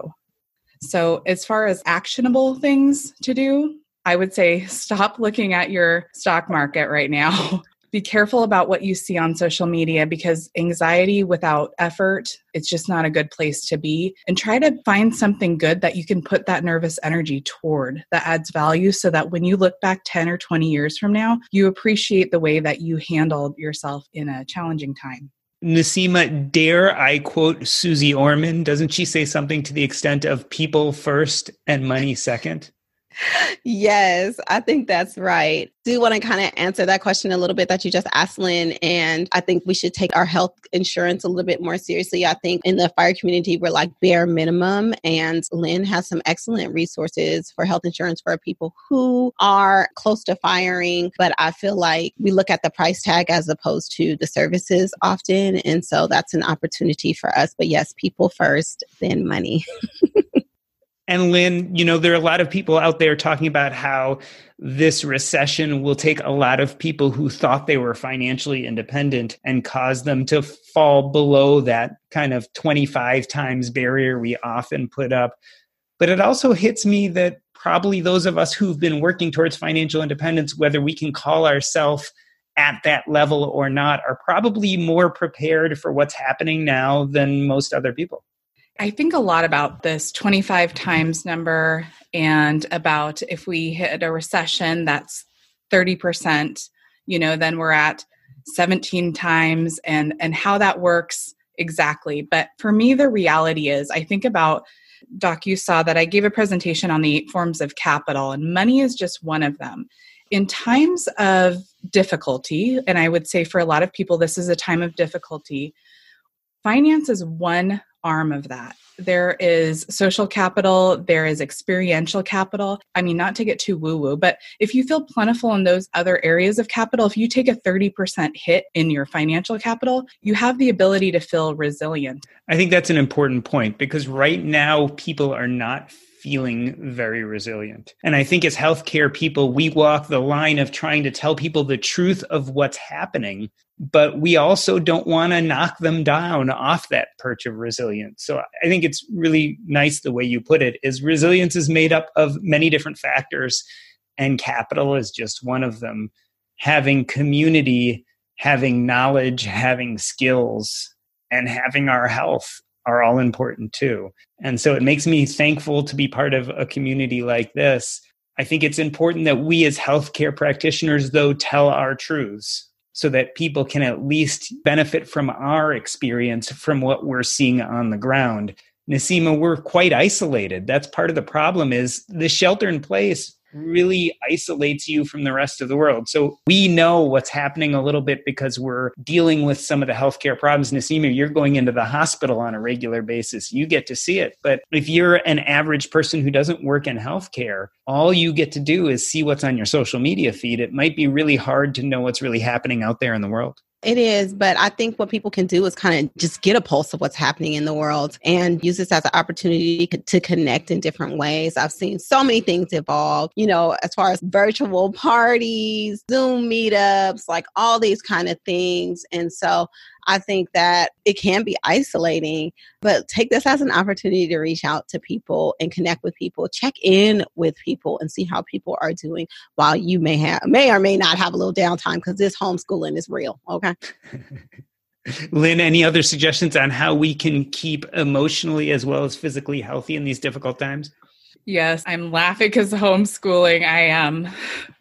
So as far as actionable things to do, I would say stop looking at your stock market right now. Be careful about what you see on social media, because anxiety without effort, it's just not a good place to be. And try to find something good that you can put that nervous energy toward that adds value, so that when you look back ten or twenty years from now, you appreciate the way that you handled yourself in a challenging time. Naseema, dare I quote Susie Orman? Doesn't she say something to the extent of people first and money second? Yes, I think that's right. I do want to kind of answer that question a little bit that you just asked, Lynn. And I think we should take our health insurance a little bit more seriously. I think in the FIRE community, we're like bare minimum. And Lynn has some excellent resources for health insurance for people who are close to firing. But I feel like we look at the price tag as opposed to the services often. And so that's an opportunity for us. But yes, people first, then money. And Lynn, you know, there are a lot of people out there talking about how this recession will take a lot of people who thought they were financially independent and cause them to fall below that kind of twenty-five times barrier we often put up. But it also hits me that probably those of us who've been working towards financial independence, whether we can call ourselves at that level or not, are probably more prepared for what's happening now than most other people. I think a lot about this twenty-five times number, and about if we hit a recession, that's thirty percent, you know, then we're at seventeen times and, and how that works exactly. But for me, the reality is, I think about, Doc, you saw that I gave a presentation on the eight forms of capital, and money is just one of them. In times of difficulty, and I would say for a lot of people, this is a time of difficulty, finance is one arm of that. There is social capital, there is experiential capital. I mean, not to get too woo-woo, but if you feel plentiful in those other areas of capital, if you take a thirty percent hit in your financial capital, you have the ability to feel resilient. I think that's an important point, because right now people are not feeling very resilient. And I think as healthcare people, we walk the line of trying to tell people the truth of what's happening, but we also don't want to knock them down off that perch of resilience. So I think it's really nice the way you put it is resilience is made up of many different factors, and capital is just one of them. Having community, having knowledge, having skills, and having our health are all important too. And so it makes me thankful to be part of a community like this. I think it's important that we as healthcare practitioners, though, tell our truths so that people can at least benefit from our experience, from what we're seeing on the ground. Naseema, we're quite isolated. That's part of the problem is the shelter in place really isolates you from the rest of the world. So we know what's happening a little bit because we're dealing with some of the healthcare problems. Naseema, you're going into the hospital on a regular basis. You get to see it. But if you're an average person who doesn't work in healthcare, all you get to do is see what's on your social media feed. It might be really hard to know what's really happening out there in the world. It is, but I think what people can do is kind of just get a pulse of what's happening in the world and use this as an opportunity to connect in different ways. I've seen so many things evolve, you know, as far as virtual parties, Zoom meetups, like all these kind of things. And so I think that it can be isolating, but take this as an opportunity to reach out to people and connect with people, check in with people and see how people are doing while you may have, may or may not have a little downtime because this homeschooling is real. Okay. Lynn, any other suggestions on how we can keep emotionally as well as physically healthy in these difficult times? Yes, I'm laughing because homeschooling, I am. Um,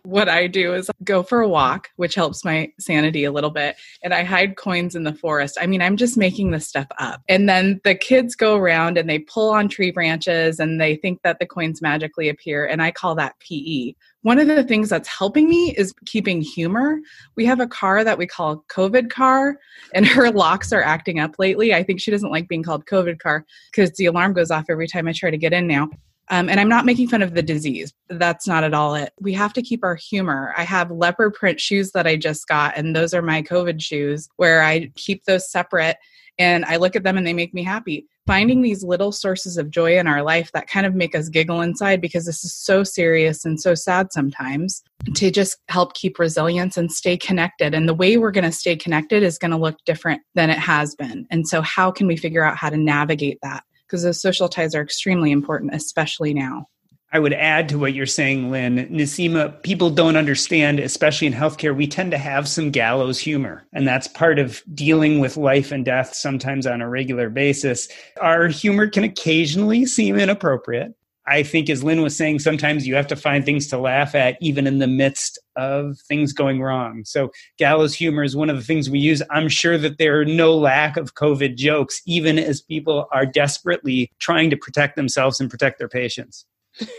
what I do is go for a walk, which helps my sanity a little bit. And I hide coins in the forest. I mean, I'm just making this stuff up. And then the kids go around and they pull on tree branches and they think that the coins magically appear. And I call that P E. One of the things that's helping me is keeping humor. We have a car that we call COVID car, and her locks are acting up lately. I think she doesn't like being called COVID car because the alarm goes off every time I try to get in now. Um, and I'm not making fun of the disease. That's not at all it. We have to keep our humor. I have leopard print shoes that I just got, and those are my COVID shoes where I keep those separate and I look at them and they make me happy. Finding these little sources of joy in our life that kind of make us giggle inside because this is so serious and so sad sometimes to just help keep resilience and stay connected. And the way we're going to stay connected is going to look different than it has been. And so how can we figure out how to navigate that? Because those social ties are extremely important, especially now. I would add to what you're saying, Lynn. Naseema, people don't understand, especially in healthcare, we tend to have some gallows humor. And that's part of dealing with life and death sometimes on a regular basis. Our humor can occasionally seem inappropriate. I think, as Lynn was saying, sometimes you have to find things to laugh at, even in the midst of things going wrong. So gallows humor is one of the things we use. I'm sure that there are no lack of COVID jokes, even as people are desperately trying to protect themselves and protect their patients.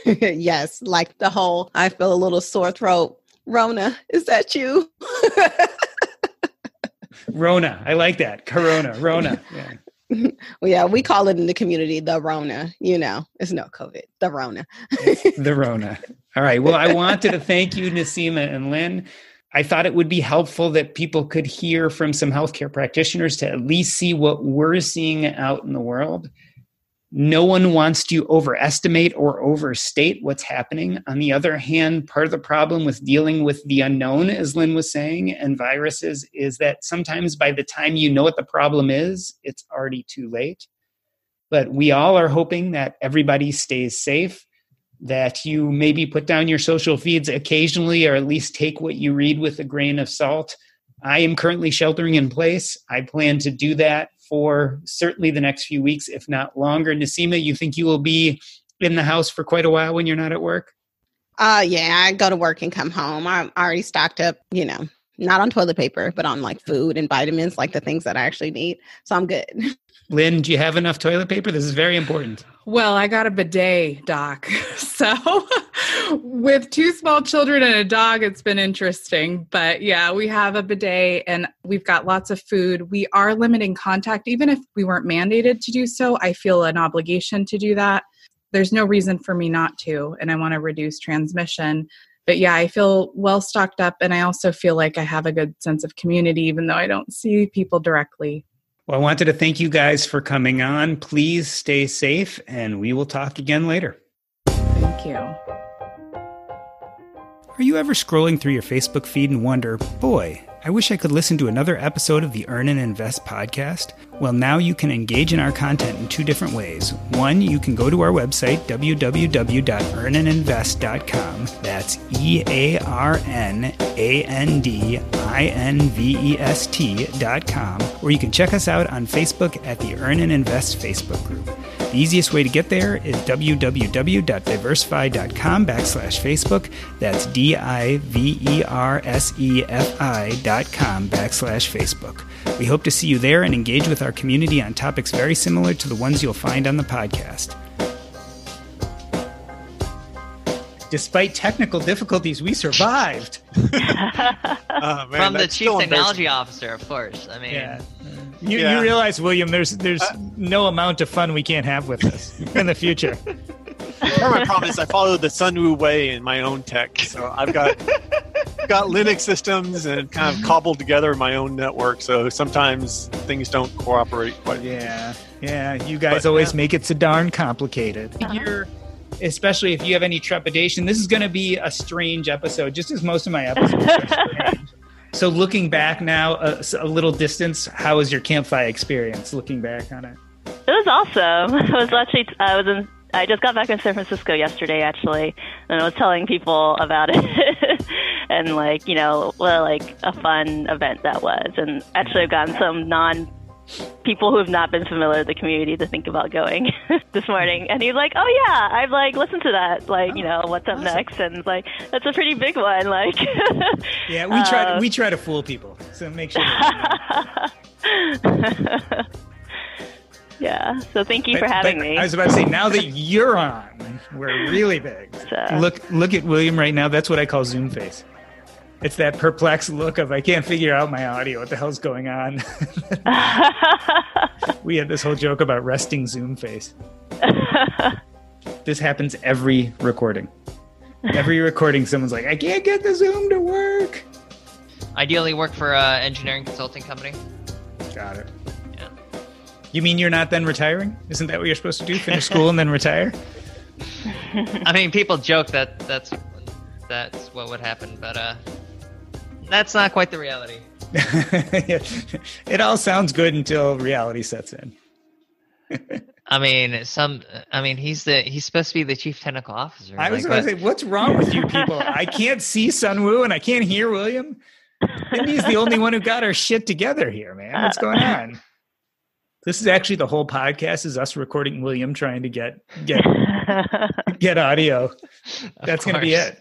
Yes, like the whole, I feel a little sore throat. Rona, is that you? Rona, I like that. Corona, Rona. Yeah. Well, yeah, we call it in the community, the Rona, you know, it's no COVID, the Rona. It's the Rona. All right. Well, I wanted to thank you, Naseema and Lynn. I thought it would be helpful that people could hear from some healthcare practitioners to at least see what we're seeing out in the world. No one wants to overestimate or overstate what's happening. On the other hand, part of the problem with dealing with the unknown, as Lynn was saying, and viruses is that sometimes by the time you know what the problem is, it's already too late. But we all are hoping that everybody stays safe, that you maybe put down your social feeds occasionally, or at least take what you read with a grain of salt. I am currently sheltering in place. I plan to do that for certainly the next few weeks, if not longer. Naseema, you think you will be in the house for quite a while when you're not at work? Uh, yeah, I go to work and come home. I'm already stocked up, you know, not on toilet paper, but on like food and vitamins, like the things that I actually need. So I'm good. Lynn, do you have enough toilet paper? This is very important. Well, I got a bidet, Doc. So with two small children and a dog, it's been interesting. But yeah, we have a bidet and we've got lots of food. We are limiting contact. Even if we weren't mandated to do so, I feel an obligation to do that. There's no reason for me not to. And I want to reduce transmission. But yeah, I feel well stocked up. And I also feel like I have a good sense of community, even though I don't see people directly. Well, I wanted to thank you guys for coming on. Please stay safe, and we will talk again later. Thank you. Are you ever scrolling through your Facebook feed and wonder, boy, I wish I could listen to another episode of the Earn and Invest podcast? Well, now you can engage in our content in two different ways. One, you can go to our website, w w w dot earn and invest dot com. That's E A R N A N D I N V E S T dot com. Or you can check us out on Facebook at the Earn and Invest Facebook group. The easiest way to get there is w w w dot diversify dot com backslash Facebook. That's D I V E R S E F I dot com backslash Facebook. We hope to see you there and engage with our community on topics very similar to the ones you'll find on the podcast. Despite technical difficulties, we survived. oh, man, From the chief technology officer, of course. I mean, yeah. you, yeah. you realize, William, there's there's uh, no amount of fun we can't have with this in the future. Part of my problem is I follow the Sunwoo way in my own tech, so I've got got Linux systems and kind of cobbled together my own network. So sometimes things don't cooperate quite. Yeah, yeah. You guys but, always yeah. make it so darn complicated. Uh-huh. You're. Especially if you have any trepidation, this is going to be a strange episode, just as most of my episodes are. So looking back now, a, a little distance, how was your Camp Fi experience, looking back on it? It was awesome. I was actually, I was in, I just got back in San Francisco yesterday, actually, and I was telling people about it and, like, you know, what, like, a fun event that was. And actually I've gotten some non- people who have not been familiar with the community to think about going this morning. And he's like, oh yeah, I've like listened to that, like, oh, you know, what's up awesome. next? And like, that's a pretty big one. Like, yeah, we try to, um, we try to fool people. So make sure. Yeah. So thank you but, for having me. I was about to say, now that you're on, we're really big. So. Look, look at William right now. That's what I call Zoom face. It's that perplexed look of, I can't figure out my audio. What the hell's going on? We had this whole joke about resting Zoom face. This happens every recording. Every recording, someone's like, I can't get the Zoom to work. Ideally work for an engineering consulting company. Got it. Yeah. You mean you're not then retiring? Isn't that what you're supposed to do? Finish school and then retire? I mean, people joke that that's, that's what would happen, but... uh. That's not quite the reality. It all sounds good until reality sets in. I mean, some. I mean, he's the he's supposed to be the chief technical officer. I was like, going to say, what's wrong with you people? I can't see Sunwoo and I can't hear William. Cindy's the only one who got our shit together here, man. What's going on? This is actually the whole podcast is us recording William trying to get get get audio. That's going to be it.